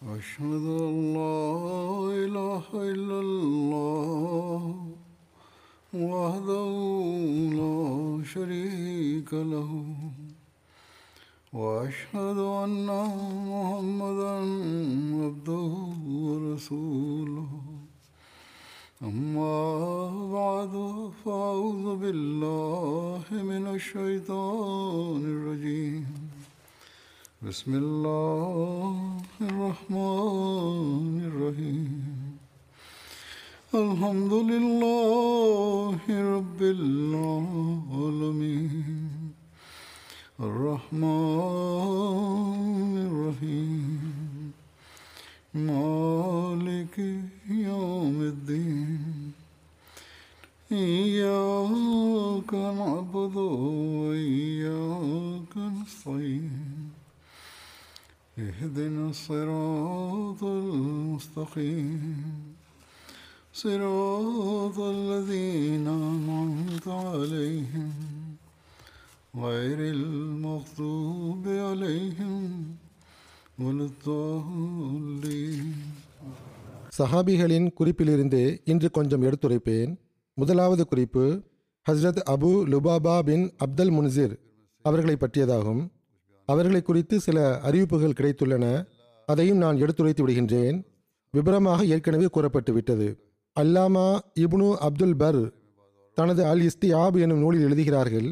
أشهد أن لا إله إلا الله وحده لا شريك له وأشهد أن محمدا عبده ورسوله أما بعد فأعوذ بالله من الشيطان الرجيم بسم الله الرحمن الرحيم الحمد لله رب العالمين الرحمن الرحيم مالك يوم الدين إياك نعبد وإياك نستعين اهدنا الصراط المستقيم صراط الذين أنعمت عليهم غير المغضوب عليهم ولا الضالين. சஹாபிகளின் குறிப்பிலிருந்து இன்று கொஞ்சம் எடுத்துரைப்பேன். முதலாவது குறிப்பு Hazrat Abu Lubaba bin Abdul Munzir அவர்களை பற்றியதாகும். அவர்களை குறித்து சில அறிவிப்புகள் கிடைத்துள்ளன. அதையும் நான் எடுத்துரைத்து விடுகின்றேன். விபரமாக ஏற்கனவே கூறப்பட்டு விட்டது. அல்லாமா இப்னு அப்துல் பர் தனது அல் இஸ்தியாப் எனும் நூலில் எழுதுகிறார்கள்,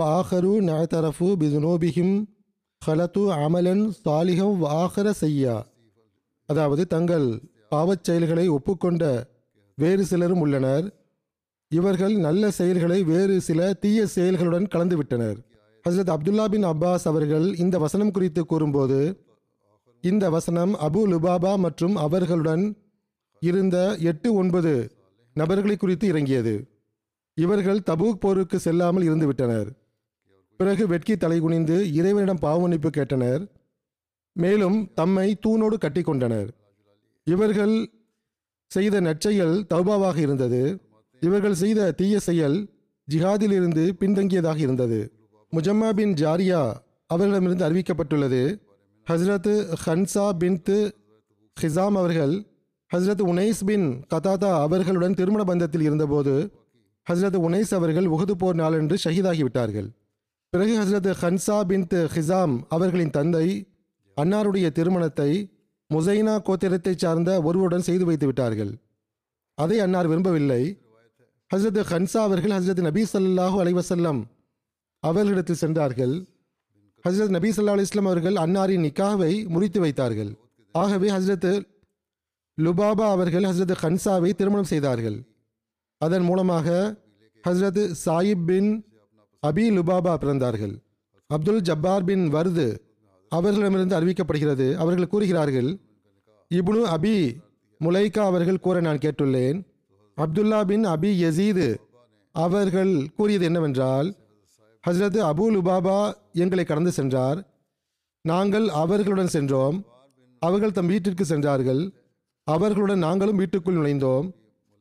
வாஹரு நரஃபு பிசுனோபிஹிம் ஹலத்து அமலன் சாலிஹம் வாஹர செய்யா. அதாவது தங்கள் பாவச் செயல்களை ஒப்புக்கொண்ட வேறு சிலரும் உள்ளனர். இவர்கள் நல்ல செயல்களை வேறு சில தீய செயல்களுடன் கலந்துவிட்டனர். ஹஸ்ரத் அப்துல்லா பின் அப்பாஸ் அவர்கள் இந்த வசனம் குறித்து கூறும்போது, இந்த வசனம் அபு லுபாபா மற்றும் அவர்களுடன் இருந்த 8-9 நபர்களை குறித்து இறங்கியது. இவர்கள் தபூக் போருக்கு செல்லாமல் இருந்துவிட்டனர். பிறகு வெட்கி தலைகுனிந்து இறைவனிடம் பாவமன்னிப்பு கேட்டனர். மேலும் தம்மை தூணோடு கட்டி கொண்டனர். இவர்கள் செய்த நற்செயல் தௌபாவாக இருந்தது. இவர்கள் செய்த தீய செயல் ஜிஹாதிலிருந்து பின்தங்கியதாக இருந்தது. முஜம்மா பின் ஜாரியா அவர்களிடமிருந்து அறிவிக்கப்பட்டுள்ளது, ஹஸ்ரத் ஹன்சா பின் ஹிசாம் அவர்கள் ஹஸ்ரத் உனைஸ் பின் கதாதா அவர்களுடன் திருமண பந்தத்தில் இருந்தபோது ஹஸ்ரத் உனைஸ் அவர்கள் உஹது போர் நாளன்று ஷஹீதாகிவிட்டார்கள். பிறகு ஹஸ்ரத் ஹன்சா பின் ஹிசாம் அவர்களின் தந்தை அன்னாருடைய திருமணத்தை முசைனா கோத்திரத்தை சார்ந்த ஒருவருடன் செய்து வைத்து விட்டார்கள். அதை அன்னார் விரும்பவில்லை. ஹஸ்ரத் ஹன்சா அவர்கள் ஹஸ்ரத் நபி ஸல்லல்லாஹு அலைஹி வஸல்லம் அவர்களிடத்தில் சென்றார்கள். ஹஸ்ரத் நபி ஸல்லல்லாஹு அலைஹி வஸல்லம் அவர்கள் அன்னாரின் நிக்காவை முறித்து வைத்தார்கள். ஆகவே ஹஸ்ரத் லுபாபா அவர்கள் ஹஸ்ரத் ஹன்சாவை திருமணம் செய்தார்கள். அதன் மூலமாக ஹஸ்ரத் சாயிப் பின் அபி லுபாபா பிறந்தார்கள். அப்துல் ஜப்பார் பின் வர்து அவர்களிடமிருந்து அறிவிக்கப்படுகிறது. அவர்கள் கூறுகிறார்கள், இப்னு அபி முலைக்கா அவர்கள் கூற நான் கேட்டுள்ளேன். அப்துல்லா பின் அபி யசீது அவர்கள் கூறியது என்னவென்றால், ஹஸ்ரத் அபு லுபாபா எங்களை கடந்து சென்றார். நாங்கள் அவர்களுடன் சென்றோம். அவர்கள் தம் வீட்டிற்கு சென்றார்கள். அவர்களுடன் நாங்களும் வீட்டுக்குள் நுழைந்தோம்.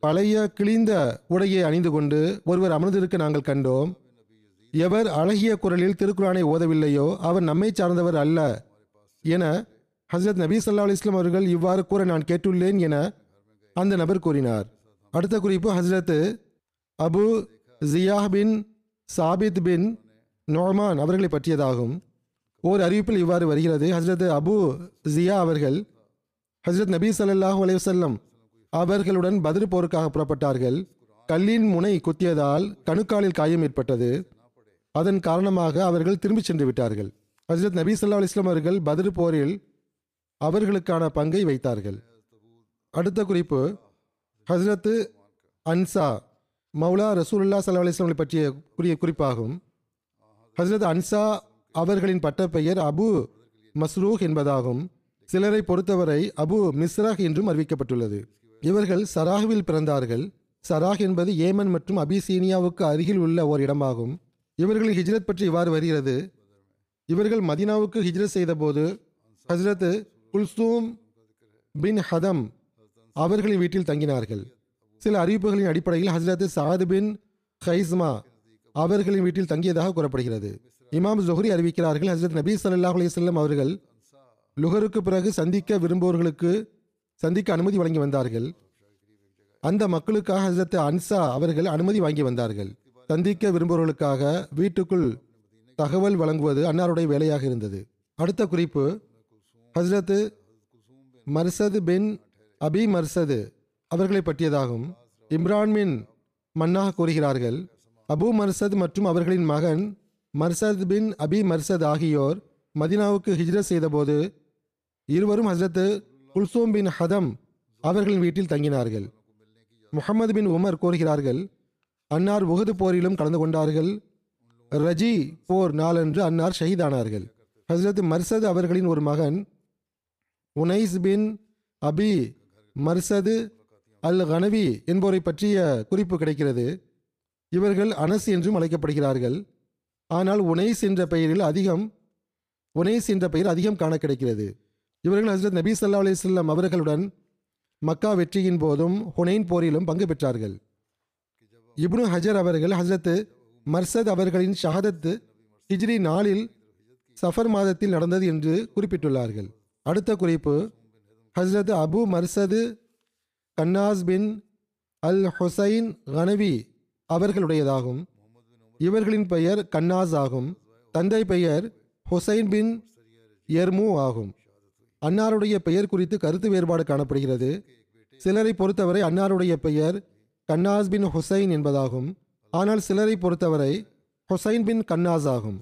பழைய கிழிந்த உடையை அணிந்து கொண்டு ஒருவர் அமர்ந்திருக்க நாங்கள் கண்டோம். எவர் அழகிய குரலில் திருக்குரானை ஓதவில்லையோ அவர் நம்மை சார்ந்தவர் அல்ல என ஹஸ்ரத் நபி ஸல்லல்லாஹு அலைஹி வஸல்லம் அவர்கள் இவ்வாறு கூற நான் கேட்டுள்ளேன் என அந்த நபர் கூறினார். அடுத்த குறிப்பு ஹஸ்ரத் அபு ஜியாஹ் பின் சாபித் பின் நொமான் அவர்களை பற்றியதாகும். ஓர் அறிவிப்பில் இவ்வாறு வருகிறது, ஹஸ்ரத் அபு ஜியா அவர்கள் ஹஸ்ரத் நபி ஸல்லல்லாஹு அலைஹி வஸல்லம் அவர்களுடன் பத்ர் போருக்காக புறப்பட்டார்கள். கல்லின் முனை குத்தியதால் கணுக்காலில் காயம் ஏற்பட்டது. அதன் காரணமாக அவர்கள் திரும்பி சென்று விட்டார்கள். ஹஸ்ரத் நபி ஸல்லல்லாஹு அலைஹி வஸல்லம் அவர்கள் பத்ர் போரில் அவர்களுக்கான பங்கை வைத்தார்கள். அடுத்த குறிப்பு ஹஸ்ரத் அன்சா மௌலா ரசூலுல்லாஹி ஸல்லல்லாஹு அலைஹி வஸல்லம் பற்றிய குறிப்பாகும். ஹஸ்ரத் அன்சா அவர்களின் பட்ட பெயர் அபு மஸ்ரூக் என்பதாகும். சிலரை பொறுத்தவரை அபு மிஸ்ராக் என்றும் அறிவிக்கப்பட்டுள்ளது. இவர்கள் சராஹ்வில் பிறந்தார்கள். சராஹ் என்பது ஏமன் மற்றும் அபிசீனியாவுக்கு அருகில் உள்ள ஓர் இடமாகும். இவர்களின் ஹிஜ்ரத் பற்றி இவ்வாறு வருகிறது. இவர்கள் மதினாவுக்கு ஹிஜ்ரத் செய்தபோது ஹஸ்ரத் குல்சூம் பின் ஹதம் அவர்களின் வீட்டில் தங்கினார்கள். சில அறிவிப்புகளின் அடிப்படையில் ஹஸ்ரத் சாத் பின் கைஸ்மா அவர்களின் வீட்டில் தங்கியதாக கூறப்படுகிறது. இமாம் ஜுஹ்ரி அறிவிக்கிறார்கள், ஹஸ்ரத் நபி ஸல்லல்லாஹு அலைஹி வஸல்லம் அவர்கள் லுகருக்கு பிறகு சந்திக்க விரும்புவோர்களுக்கு சந்திக்க அனுமதி வழங்கி வந்தார்கள். அந்த மக்களுக்காக ஹசரத் அன்சா அவர்கள் அனுமதி வாங்கி வந்தார்கள். சந்திக்க விரும்புவர்களுக்காக வீட்டுக்குள் தகவல் வழங்குவது அன்னாருடைய வேலையாக இருந்தது. அடுத்த குறிப்பு, ஹசரத் மர்சது பின் அபி மர்சது அவர்களை பற்றியதாகும். இம்ரான் பின் மன்னாக கூறுகிறார்கள், அபு மர்சத் மற்றும் அவர்களின் மகன் மர்சத் பின் அபி மர்சத் ஆகியோர் மதினாவுக்கு ஹிஜ்ரத் செய்தபோது இருவரும் ஹசரத் குல்சூம் பின் ஹதம் அவர்களின் வீட்டில் தங்கினார்கள். முஹம்மது பின் உமர் கூறுகிறார்கள், அன்னார் உஹது போரிலும் கலந்து கொண்டார்கள். ரஜி போர் நாளன்று அன்னார் ஷஹீதானார்கள். ஹசரத் மர்சது அவர்களின் ஒரு மகன் உனைஸ் பின் அபி மர்சது அல் கனவி என்போரை பற்றிய குறிப்பு கிடைக்கிறது. இவர்கள் அனஸ் என்றும் அழைக்கப்படுகிறார்கள். ஆனால் உனைஸ் என்ற பெயர் அதிகம் காண கிடைக்கிறது. இவர்கள் ஹசரத் நபி ஸல்லல்லாஹு அலைஹி வஸல்லம் அவர்களுடன் மக்கா வெற்றியின் போதும் ஹுனைன் போரிலும் பங்கு பெற்றார்கள். இப்னு ஹஜர் அவர்கள் ஹசரத் மர்சத் அவர்களின் ஷஹாதத் ஹிஜ்ரி 4 சஃபர் மாதத்தில் நடந்தது என்று குறிப்பிட்டுள்ளார்கள். அடுத்த குறிப்பு, ஹசரத் அபு மர்சது கன்னாஸ் பின் அல் ஹுசைன் கனவி அவர்களுடையதாகும். இவர்களின் பெயர் கன்னாஸ் ஆகும். தந்தை பெயர் ஹுசைன் பின் எர்மூ ஆகும். அன்னாருடைய பெயர் குறித்து கருத்து வேறுபாடு காணப்படுகிறது. சிலரை பொறுத்தவரை அன்னாருடைய பெயர் கன்னாஸ் பின் ஹுசைன் என்பதாகும். ஆனால் சிலரை பொறுத்தவரை ஹுசைன் பின் கன்னாஸ் ஆகும்.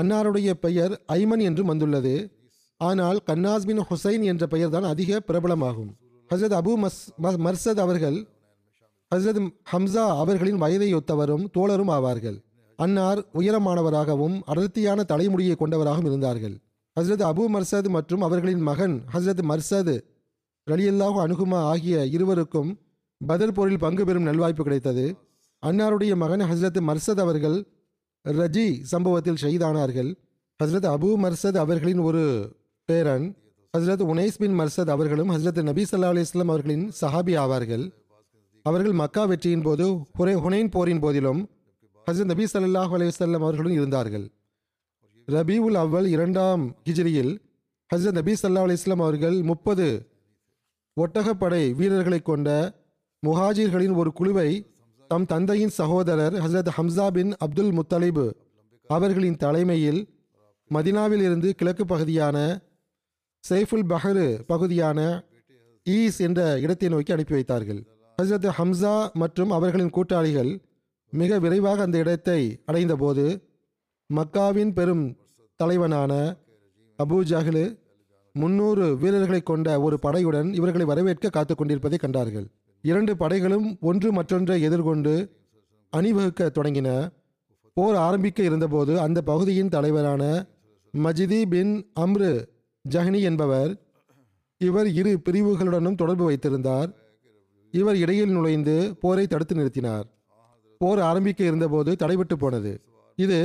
அன்னாருடைய பெயர் ஐமன் என்று வந்துள்ளது. ஆனால் கன்னாஸ் பின் ஹுசைன் என்ற பெயர் தான் அதிக பிரபலமாகும். ஹசரத் அபு மர்சத் அவர்கள் ஹசரத் ஹம்சா அவர்களின் வயதை ஒத்தவரும் தோழரும் ஆவார்கள். அன்னார் உயரமானவராகவும் அடர்த்தியான தலைமுடியை கொண்டவராகவும் இருந்தார்கள். ஹசரத் அபு மர்சத் மற்றும் அவர்களின் மகன் ஹசரத் மர்சது ரலியல்லாஹு அன்ஹுமா ஆகிய இருவருக்கும் பத்ர் போரில் பங்கு பெறும் நல்வாய்ப்பு கிடைத்தது. அன்னாருடைய மகன் ஹசரத் மர்சத் அவர்கள் ரஜி சம்பவத்தில் ஷஹீதானார்கள். ஹசரத் அபு மர்சத் அவர்களின் ஒரு பேரன் ஹசரத் உனைஸ் பின் மர்சத் அவர்களும் ஹசரத் நபி ஸல்லல்லாஹு அலைஹி வஸல்லம் அவர்களின் சஹாபி ஆவார்கள். அவர்கள் மக்கா வெற்றியின் போது ஹுனைன் போரின் போதிலும் ஹசரத் நபி ஸல்லல்லாஹு அலைஹி வஸல்லம் அவர்களும் இருந்தார்கள். ரபீவுல் அவ்வல் 2 ஹிஜ்ரியில் ஹசரத் நபி ஸல்லல்லாஹு அலைஹி வஸல்லம் அவர்கள் 30 ஒட்டகப்படை வீரர்களை கொண்ட முஹாஜிர்களின் ஒரு குழுவை தம் தந்தையின் சகோதரர் ஹசரத் ஹம்சா பின் அப்துல் முத்தலிப் அவர்களின் தலைமையில் மதினாவில் இருந்து கிழக்கு பகுதியான சைஃபுல் பஹரு பகுதியான ஈஸ் என்ற இடத்தை நோக்கி அனுப்பி வைத்தார்கள். ஹசரத் ஹம்சா மற்றும் அவர்களின் கூட்டாளிகள் மிக விரைவாக அந்த இடத்தை அடைந்த போது மக்காவின் பெரும் தலைவனான அபு ஜஹ்ல் 300 வீரர்களை கொண்ட ஒரு படையுடன் இவர்களை வரவேற்க காத்து கொண்டிருப்பதை கண்டார்கள். 2 படைகளும் ஒன்று மற்றொன்றை எதிர்கொண்டு அணிவகுக்க தொடங்கின. போர் ஆரம்பிக்க இருந்தபோது அந்த பகுதியின் தலைவரான மஜிதி பின் அம்ரு ஜஹ்னி என்பவர் இவர் இரு பிரிவுகளுடனும் தொடர்பு வைத்திருந்தார். இவர் இடையில் நுழைந்து போரை தடுத்து நிறுத்தினார். போர் ஆரம்பிக்க இருந்தபோது தடைபட்டு போனது. இது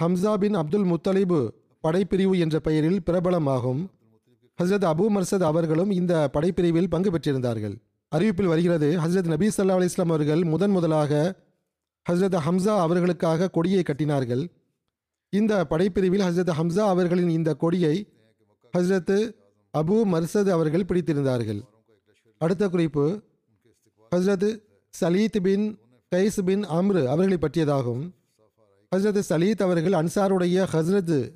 ஹம்சா பின் அப்துல் முத்தலிபு படைப்பிரிவு என்ற பெயரில் பிரபலமாகும். ஹசரத் அபு மர்சத் அவர்களும் இந்த படைப்பிரிவில் பங்கு பெற்றிருந்தார்கள். அறிவிப்பில் வருகிறது, ஹசரத் நபி ஸல்லல்லாஹு அலைஹி வஸல்லம் அவர்கள் முதலாக ஹசரத் ஹம்சா அவர்களுக்காக கொடியை கட்டினார்கள். இந்த படைப்பிரிவில் ஹசரத் ஹம்சா அவர்களின் இந்த கொடியை ஹசரத் அபு மர்சத் அவர்கள் பிடித்திருந்தார்கள். அடுத்த குறிப்பு, ஹசரத் சலீத் பின் கைஸ் பின் அம்ரு அவர்களை பற்றியதாகும். ஹசரத் சலீத் அவர்கள் அன்சாருடைய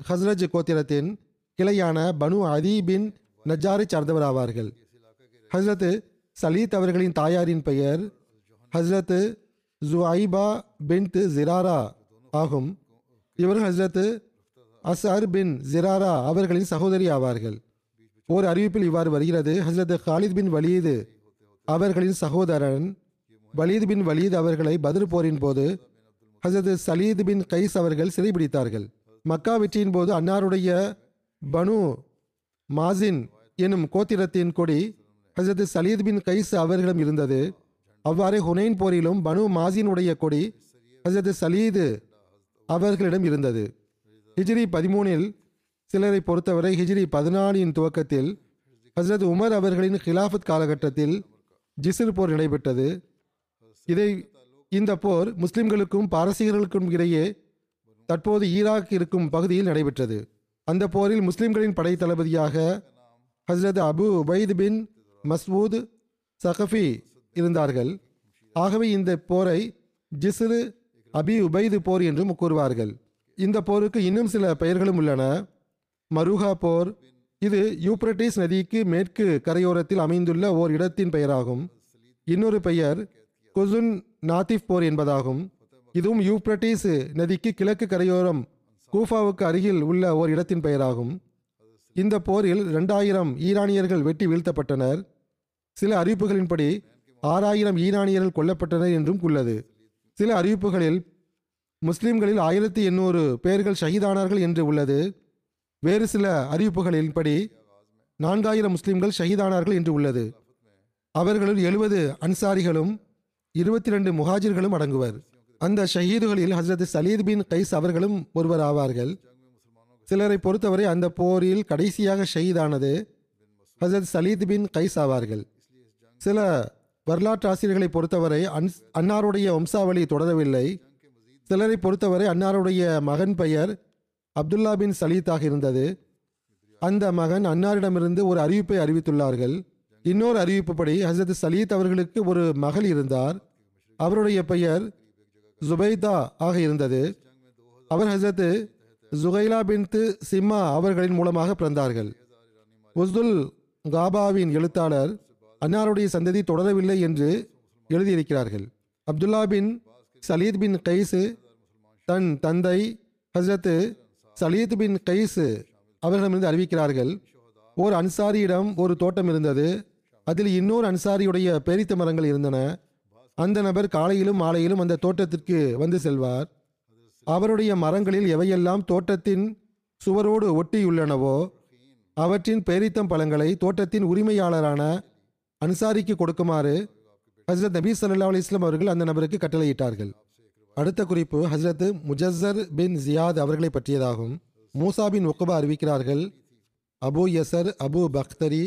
ஹஸ்ரஜ் கோத்திரத்தின் கிளையான பனு அதி பின் நஜாரை சார்ந்தவர் ஆவார்கள். ஹசரத் சலீத் அவர்களின் தாயாரின் பெயர் ஹசரத் ஜுஐபா பின் ஜிராரா ஆகும். இவர்கள் ஹசரத் அசார் பின் ஜிராரா அவர்களின் சகோதரி ஆவார்கள். ஓர் அறிவிப்பில் இவ்வாறு வருகிறது, ஹசரத் ஹாலித் பின் வலீது அவர்களின் சகோதரன் வலீத் பின் வலீத் அவர்களை பத்ர் போரின் போது ஹசரத் சலீத் பின் கைஸ் அவர்கள் சிறைபிடித்தார்கள். மக்கா வெற்றியின் போது அன்னாருடைய பனு மாசின் எனும் கோத்திரத்தின் கொடி ஹசரத் சலீத் பின் கைஸ் அவர்களிடம் இருந்தது. அவ்வாறே ஹுனைன் போரிலும் பனு மாசினுடைய கொடி ஹசரத் சலீது அவர்களிடம் இருந்தது. ஹிஜ்ரி 13 சிலரை பொறுத்தவரை ஹிஜ்ரி 14 துவக்கத்தில் ஹசரத் உமர் அவர்களின் ஹிலாஃபத் காலகட்டத்தில் ஜிசிர் போர் நடைபெற்றது. இந்த போர் முஸ்லிம்களுக்கும் பாரசீகர்களுக்கும் இடையே தற்போது ஈராக் இருக்கும் பகுதியில் நடைபெற்றது. அந்த போரில் முஸ்லிம்களின் படை தளபதியாக ஹஸ்ரத் அபு உபைத் பின் மஸ்வூத் சகஃபி இருந்தார்கள். ஆகவே இந்த போரை ஜிஸ்ரு அபி உபைது போர் என்றும் கூறுவார்கள். இந்த போருக்கு இன்னும் சில பெயர்களும் உள்ளன. மருகா போர், இது யூப்ரட்டிஸ் நதிக்கு மேற்கு கரையோரத்தில் அமைந்துள்ள ஓர் இடத்தின் பெயராகும். இன்னொரு பெயர் கொசுன் நாத்திஃப் போர் என்பதாகும். இதுவும் யூப்ரட்டிஸ் நதிக்கு கிழக்கு கரையோரம் கூஃபாவுக்கு அருகில் உள்ள ஓர் இடத்தின் பெயராகும். இந்த போரில் 2000 ஈரானியர்கள் வெட்டி வீழ்த்தப்பட்டனர். சில அறிவிப்புகளின்படி 6000 ஈரானியர்கள் கொல்லப்பட்டனர் என்றும் உள்ளது. சில அறிவிப்புகளில் முஸ்லிம்களில் 1800 பேர்கள் ஷஹீதானார்கள் என்று உள்ளது. வேறு சில அறிவிப்புகளின்படி 4000 முஸ்லிம்கள் ஷஹீதானார்கள் என்று உள்ளது. அவர்களுள் 70 அன்சாரிகளும் 22 முஹாஜிர்களும் அடங்குவர். அந்த ஷஹீதுகளில் ஹஸ்ரத் சலீத் பின் கைஸ் அவர்களும் ஒருவர் ஆவார்கள். சிலரை பொறுத்தவரை அந்த போரில் கடைசியாக ஷஹீதானது ஹஸ்ரத் சலீத் பின் கைஸ் ஆவார்கள். சில வரலாற்று ஆசிரியர்களை பொறுத்தவரை அன்னாருடைய வம்சாவளி தொடரவில்லை. சிலரை பொறுத்தவரை அன்னாருடைய மகன் பெயர் அப்துல்லா பின் சலீத்தாக இருந்தது. அந்த மகன் அன்னாரிடமிருந்து ஒரு அறிவிப்பை அறிவித்துள்ளார்கள். இன்னொரு அறிவிப்புப்படி ஹசரத் சலீத் அவர்களுக்கு ஒரு மகள் இருந்தார். அவருடைய பெயர் ஜுபைதா ஆக இருந்தது. அவர் ஹசரத் ஜுகைலா பின் சிம்மா அவர்களின் மூலமாக பிறந்தார்கள். உஸ்துல் காபாவின் எழுத்தாளர் அன்னாருடைய சந்ததி தொடரவில்லை என்று எழுதியிருக்கிறார்கள். அப்துல்லா பின் சலீத் பின் கைஸு தன் தந்தை ஹசரத் சலீத் பின் கைஸு அவர்களிடமிருந்து அறிவிக்கிறார்கள். ஓர் அன்சாரியிடம் ஒரு தோட்டம் இருந்தது. அதில் இன்னொரு அன்சாரியுடைய பேரித்த மரங்கள் இருந்தன. அந்த நபர் காலையிலும் மாலையிலும் அந்த தோட்டத்திற்கு வந்து செல்வார். அவருடைய மரங்களில் எவையெல்லாம் தோட்டத்தின் சுவரோடு ஒட்டியுள்ளனவோ அவற்றின் பேரித்தம் பழங்களை தோட்டத்தின் உரிமையாளரான அன்சாரிக்கு கொடுக்குமாறு ஹஸ்ரத் நபி ஸல்லல்லாஹு அலைஹி வஸல்லம் அவர்கள் அந்த நபருக்கு கட்டளையிட்டார்கள். அடுத்த குறிப்பு ஹஸ்ரத் முஜஸ்ஸர் பின் ஜியாத் அவர்களை பற்றியதாகும். மூசா பின் உக்பா அறிவிக்கிறார்கள், அபு யசர் அபு பக்தரி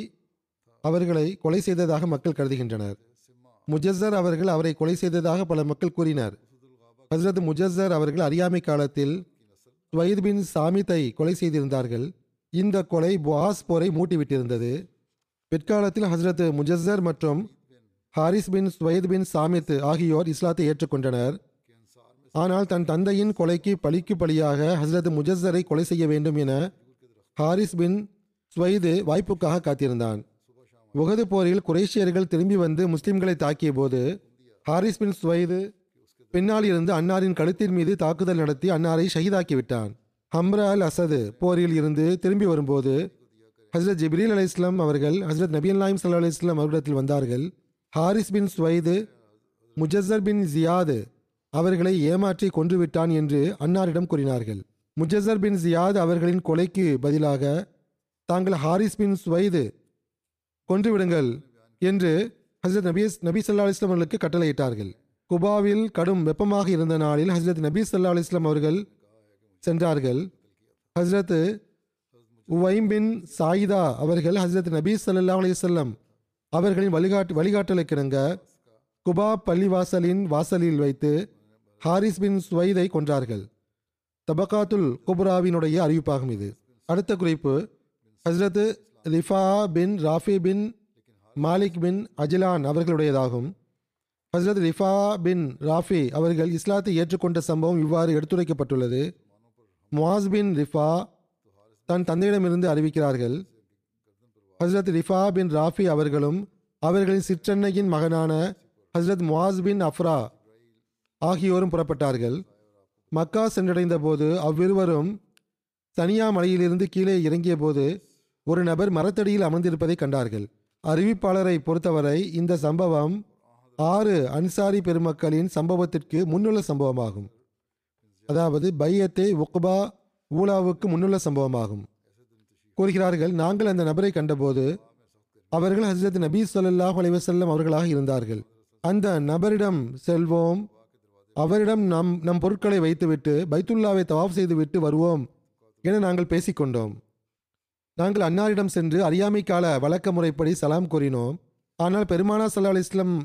அவர்களை கொலை செய்ததாக மக்கள் கருதுகின்றனர். முஜஸ்ஸர் அவர்கள் அவரை கொலை செய்ததாக பல மக்கள் கூறினர். ஹஸ்ரத் முஜஸ்ஸர் அவர்கள் அறியாமை காலத்தில் துவைத் பின் சாமித்தை கொலை செய்திருந்தார்கள். இந்த கொலை புஆஸ் போரை மூட்டிவிட்டிருந்தது. பிற்காலத்தில் ஹஸ்ரத் முஜஸ்ஸர் மற்றும் ஹாரிஸ் பின் சுவைத் பின் சாமித் ஆகியோர் இஸ்லாத்தை ஏற்றுக்கொண்டனர். ஆனால் தன் தந்தையின் கொலைக்கு பழிக்கு பழியாக ஹஸ்ரத் முஜஸ்ஸரை கொலை செய்ய வேண்டும் என ஹாரிஸ் பின் சுவைது வாய்ப்புக்காக காத்திருந்தான். உஹது போரில் குரேஷியர்கள் திரும்பி வந்து முஸ்லிம்களை தாக்கிய போது ஹாரிஸ் பின் சுவைது பின்னால் இருந்து அன்னாரின் கழுத்தின் மீது தாக்குதல் நடத்தி அன்னாரை ஷஹீதாக்கிவிட்டான். ஹம்ரா அல் அசது போரில் இருந்து திரும்பி வரும்போது ஹஸ்ரத் ஜிப்ரீல் அலைஹிஸ்ஸலாம் அவர்கள் ஹஸ்ரத் நபி அல்லாஹ் ஸல்லல்லாஹு அலைஹி வஸல்லம் அவர்களிடத்தில் வந்தார்கள். ஹாரிஸ் பின் சுவைது முஜஸ்ஸர் பின் ஜியாது அவர்களை ஏமாற்றி கொன்றுவிட்டான் என்று அன்னாரிடம் கூறினார்கள். முஜஸ்ஸர் பின் ஜியாத் அவர்களின் கொலைக்கு பதிலாக தாங்கள் ஹாரிஸ் பின் சுவைது கொன்றுவிடுங்கள் என்று ஹஸ்ரத் நபி ஸல்லல்லாஹு அலைஹி வஸல்லம் அவர்களுக்கு கட்டளையிட்டார்கள். குபாவில் கடும் வெப்பமாக இருந்த நாளில் ஹஸ்ரத் நபி ஸல்லல்லாஹு அலைஹி வஸல்லம் அவர்கள் சென்றார்கள். ஹஸ்ரத் உவைம் பின் சாயிதா அவர்கள் ஹஸ்ரத் நபி ஸல்லல்லாஹு அலைஹி வஸல்லம் அவர்களின் வழிகாட்டலுக்கிணங்க குபா பள்ளிவாசலின் வாசலில் வைத்து ஹாரிஸ் பின் சுவைதை கொன்றார்கள். தபகாத்துல் குபுராவினுடைய அறிவிப்பாகும் இது. அடுத்த குறிப்பு ஹஸ்ரத் ரிஃபா பின் ராஃபி பின் மாலிக் பின் அஜிலான் அவர்களுடையதாகும். ஹஸ்ரத் ரிஃபா பின் ராஃபி அவர்கள் இஸ்லாத்தை ஏற்றுக்கொண்ட சம்பவம் இவ்வாறு எடுத்துரைக்கப்பட்டுள்ளது. முஆஸ் பின் ரிஃபா தன் தந்தையிடமிருந்து அறிவிக்கிறார்கள். ஹஸ்ரத் ரிஃபா பின் ராஃபி அவர்களும் அவர்களின் சிற்றன்னையின் மகனான ஹஸ்ரத் முஆஸ் பின் அஃப்ரா ஆகியோரும் புறப்பட்டார்கள். மக்கா சென்றடைந்த போது அவ்விருவரும் சனியா மலையிலிருந்து கீழே இறங்கிய போது ஒரு நபர் மரத்தடியில் அமர்ந்திருப்பதை கண்டார்கள். அறிவிப்பாளரை பொறுத்தவரை இந்த சம்பவம் 6 அன்சாரி பெருமக்களின் சம்பவத்திற்கு முன்னுள்ள சம்பவமாகும். அதாவது பையத்தே உக்பா ஊலாவுக்கு முன்னுள்ள சம்பவமாகும். கூறுகிறார்கள், நாங்கள் அந்த நபரை கண்டபோது அவர்கள் ஹஸ்ரத் நபி ஸல்லல்லாஹு அலைஹி வஸல்லம் அவர்களாக இருந்தார்கள். அந்த நபரிடம் செல்வோம், அவரிடம் நம் பொருட்களை வைத்துவிட்டு பைத்துல்லாவை தவாஃப் செய்துவிட்டு வருவோம் என நாங்கள் பேசிக்கொண்டோம். நாங்கள் அன்னாரிடம் சென்று அறியாமை கால வழக்க முறைப்படி சலாம் கூறினோம். ஆனால் பெருமானா ஸல்லல்லாஹு அலைஹி வஸல்லம்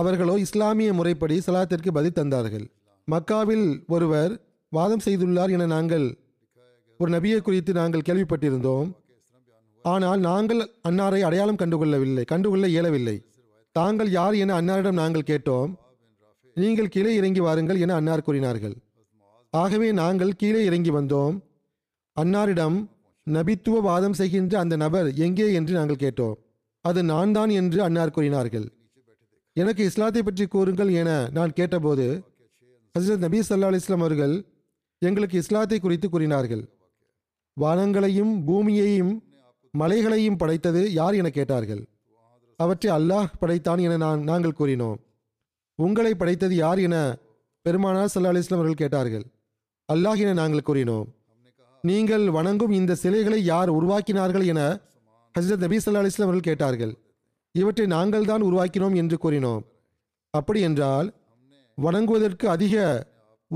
அவர்களோ இஸ்லாமிய முறைப்படி சலாத்திற்கு பதில் தந்தார்கள். மக்காவில் ஒருவர் வாதம் செய்துள்ளார் என நாங்கள் ஒரு நபியை குறித்து நாங்கள் கேள்விப்பட்டிருந்தோம், ஆனால் நாங்கள் அன்னாரை அடையாளம் கண்டுகொள்ள இயலவில்லை. தாங்கள் யார் என அன்னாரிடம் நாங்கள் கேட்டோம். நீங்கள் கீழே இறங்கி வாருங்கள் என அன்னார் கூறினார்கள். ஆகவே நாங்கள் கீழே இறங்கி வந்தோம். அன்னாரிடம் நபித்துவ வாதம் செய்கின்ற அந்த நபர் எங்கே என்று நாங்கள் கேட்டோம். அது நான் தான் என்று அன்னார் கூறினார்கள். எனக்கு இஸ்லாத்தை பற்றி கூறுங்கள் என நான் கேட்டபோது ஹசரத் நபி ஸல்லல்லாஹு அலைஹி வஸல்லம் அவர்கள் எங்களுக்கு இஸ்லாத்தை குறித்து கூறினார்கள். வானங்களையும் பூமியையும் மலைகளையும் படைத்தது யார் என கேட்டார்கள். அவற்றை அல்லாஹ் படைத்தான் என நாங்கள் கூறினோம். உங்களை படைத்தது யார் என பெருமானார் ஸல்லல்லாஹு அலைஹி வஸல்லம் அவர்கள் கேட்டார்கள். அல்லாஹ் என நாங்கள் கூறினோம். நீங்கள் வணங்கும் இந்த சிலைகளை யார் உருவாக்கினார்கள் என ஹஜ்ரத் நபி ஸல்லல்லாஹு அலைஹி வஸல்லம் அவர்கள் கேட்டார்கள். இவற்றை நாங்கள் தான் உருவாக்கினோம் என்று கூறினோம். அப்படி என்றால் வணங்குவதற்கு அதிக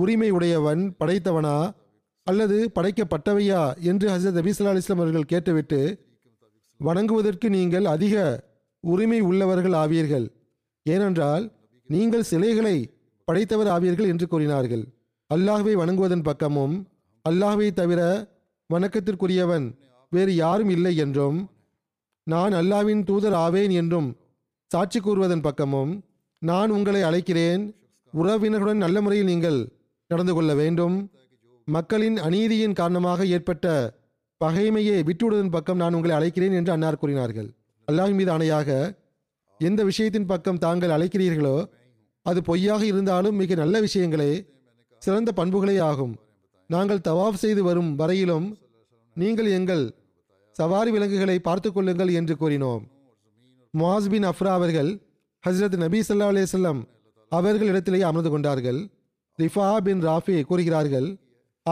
உரிமை உடையவன் படைத்தவனா அல்லது படைக்கப்பட்டவையா என்று ஹஜ்ரத் நபி ஸல்லல்லாஹு அலைஹி வஸல்லம் அவர்கள் கேட்டுவிட்டு, வணங்குவதற்கு நீங்கள் அதிக உரிமை உள்ளவர்கள் ஆவீர்கள், ஏனென்றால் நீங்கள் சிலைகளை படைத்தவர் ஆவீர்கள் என்று கூறினார்கள். அல்லாஹ்வை வணங்குவதன் பக்கமும் அல்லாஹ்வை தவிர வணக்கத்திற்குரியவன் வேறு யாரும் இல்லை என்றும், நான் அல்லாஹ்வின் தூதர் ஆவேன் என்றும் சாட்சி கூறுவதன் பக்கமும், நான் உங்களை அழைக்கிறேன், உறவினர்களுடன் நல்ல முறையில் நீங்கள் நடந்து கொள்ள வேண்டும், மக்களின் அநீதியின் காரணமாக ஏற்பட்ட பகைமையை விட்டுவிடுவதன் பக்கம் நான் உங்களை அழைக்கிறேன் என்று அன்னார் கூறினார்கள். அல்லாஹ் மீது ஆணையாக, எந்த விஷயத்தின் பக்கம் தாங்கள் அழைக்கிறீர்களோ அது பொய்யாக இருந்தாலும் மிக நல்ல விஷயங்களே, சிறந்த பண்புகளே ஆகும். நாங்கள் தவாஃப் செய்து வரும் வரையிலும் நீங்கள் எங்கள் சவாரி விலங்குகளை பார்த்து கொள்ளுங்கள் என்று கூறினோம். முஆஸ் பின் அஃப்ரா அவர்கள் ஹஜ்ரத் நபி ஸல்லல்லாஹு அலைஹி வஸல்லம் அவர்களிடத்திலேயே அமர்ந்து கொண்டார்கள். ரிஃபா பின் ராஃபி கூறுகிறார்கள்,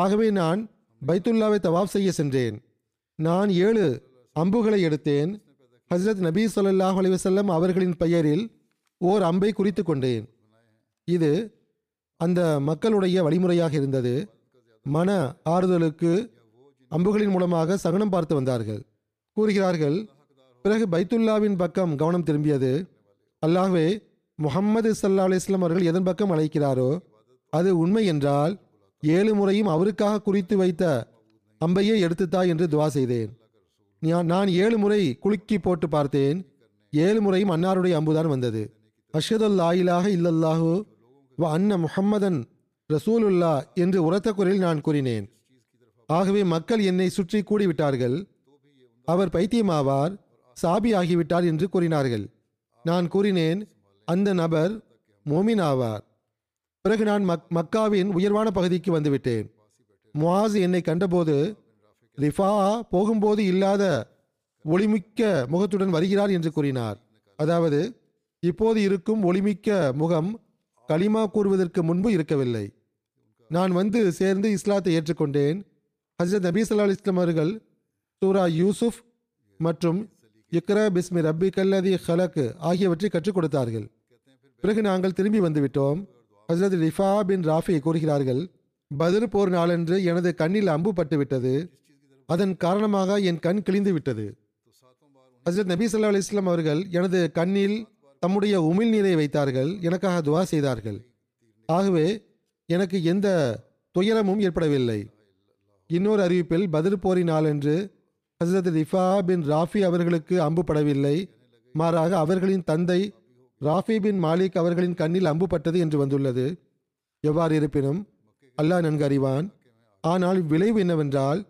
ஆகவே நான் பைத்துல்லாவை தவாஃப் செய்ய சென்றேன். நான் 7 அம்புகளை எடுத்தேன். ஹஜ்ரத் நபி ஸல்லல்லாஹு அலைஹி வஸல்லம் அவர்களின் பெயரில் ஓர் அம்பை குறித்து கொண்டேன். இது அந்த மக்களுடைய வழிமுறையாக இருந்தது. மன ஆறுதலுக்கு அம்புகளின் மூலமாக சகுனம் பார்த்து வந்தார்கள். கூறுகிறார்கள், பிறகு பைத்துல்லாவின் பக்கம் கவனம் திரும்பியது. அல்லாஹ்வே, முஹம்மது ஸல்லல்லாஹு அலைஹி வஸல்லம் அவர்கள் எதன் பக்கம் அழைக்கிறாரோ அது உண்மை என்றால் 7 முறையும் அவருக்காக குறித்து வைத்த அம்பையே எடுத்துத்தா என்று துவா செய்தேன். நான் 7 முறை குலுக்கி போட்டு பார்த்தேன். 7 முறையும் அன்னாருடைய அம்புதான் வந்தது. அஷ்ஹது லா இலாஹ இல்லல்லாஹு வ அன்ன முஹம்மதன் ரசூலுல்லா என்று உரத்த குரலில் நான் கூறினேன். ஆகவே மக்கள் என்னை சுற்றி கூடிவிட்டார்கள். அவர் பைத்தியமாவார், சாபி ஆகிவிட்டார் என்று கூறினார்கள். நான் கூறினேன், அந்த நபர் மோமின் ஆவார். பிறகு நான் மக்காவின் உயர்வான பகுதிக்கு வந்துவிட்டேன். முஆஸ் என்னை கண்டபோது, ரிஃபா போகும்போது இல்லாத ஒளிமிக்க முகத்துடன் வருகிறார் என்று கூறினார். அதாவது இப்போது இருக்கும் ஒளிமிக்க முகம் கலிமா கூறுவதற்கு முன்பு இருக்கவில்லை. நான் வந்து சேர்ந்து இஸ்லாத்தை ஏற்றுக்கொண்டேன். ஹஜ்ரத் நபி ஸல்லல்லாஹு அலைஹி வஸல்லம் அவர்கள் சூரா யூசுப் மற்றும் இக்ரா பிஸ்மி ரப்பிக்கல்லதி ஹலக் ஆகியவற்றை கற்றுக் கொடுத்தார்கள். பிறகு நாங்கள் திரும்பி வந்துவிட்டோம். ஹஜ்ரத் ரிஃபா பின் ராஃபி கூறுகிறார்கள், பத்ர் போர் நாளன்று எனது கண்ணில் அம்பு பட்டுவிட்டது. அதன் காரணமாக என் கண் கிழிந்து விட்டது. ஹஜ்ரத் நபி ஸல்லல்லாஹு அலைஹி வஸல்லம் அவர்கள் எனது கண்ணில் தம்முடைய உமிழ்நீரை வைத்தார்கள். எனக்காக துவா செய்தார்கள். ஆகவே எனக்கு எந்த துயரமும் ஏற்படவில்லை. இன்னொரு அறிவிப்பில், பத்ர் போரினாலன்று ஹஜ்ரத் ரிஃபா பின் ராஃபி அவர்களுக்கு அம்பு படவில்லை, மாறாக அவர்களின் தந்தை ராஃபி பின் மாலிக் அவர்களின் கண்ணில் அம்பு பட்டது என்று வந்துள்ளது. எவ்வாறு இருப்பினும் அல்லாஹ் நன்கு அறிவான். ஆனால் விளைவு என்னவென்றால்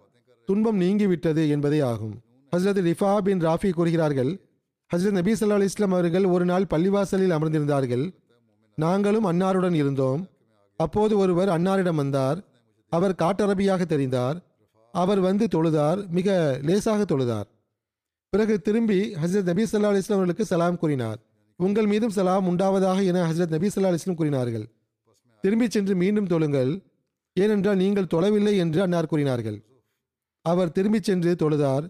துன்பம் நீங்கிவிட்டது என்பதே ஆகும். ஹஜ்ரத் ரிஃபா பின் ராஃபி கூறுகிறார்கள், ஹஜ்ரத் நபி ஸல்லல்லாஹு அலைஹி வஸல்லம் அவர்கள் ஒரு நாள் பள்ளிவாசலில் அமர்ந்திருந்தார்கள். நாங்களும் அன்னாருடன் இருந்தோம். அப்போது ஒருவர் அன்னாரிடம் வந்தார். அவர் காட்டரபியாக தெரிந்தார். அவர் வந்து தொழுதார், மிக லேசாக தொழுதார். பிறகு திரும்பி ஹஜ்ரத் நபி ஸல்லல்லாஹு அலைஹி வஸல்லம் அவர்களுக்கு சலாம் கூறினார். உங்கள் மீதும் சலாம் உண்டாவதாக என ஹஜ்ரத் நபி ஸல்லல்லாஹு அலைஹி வஸல்லம் கூறினார்கள். திரும்பி சென்று மீண்டும் தொழுங்கள், ஏனென்றால் நீங்கள் தொழவில்லை என்று அன்னார் கூறினார்கள். அவர் திரும்பி சென்று தொழுதார்.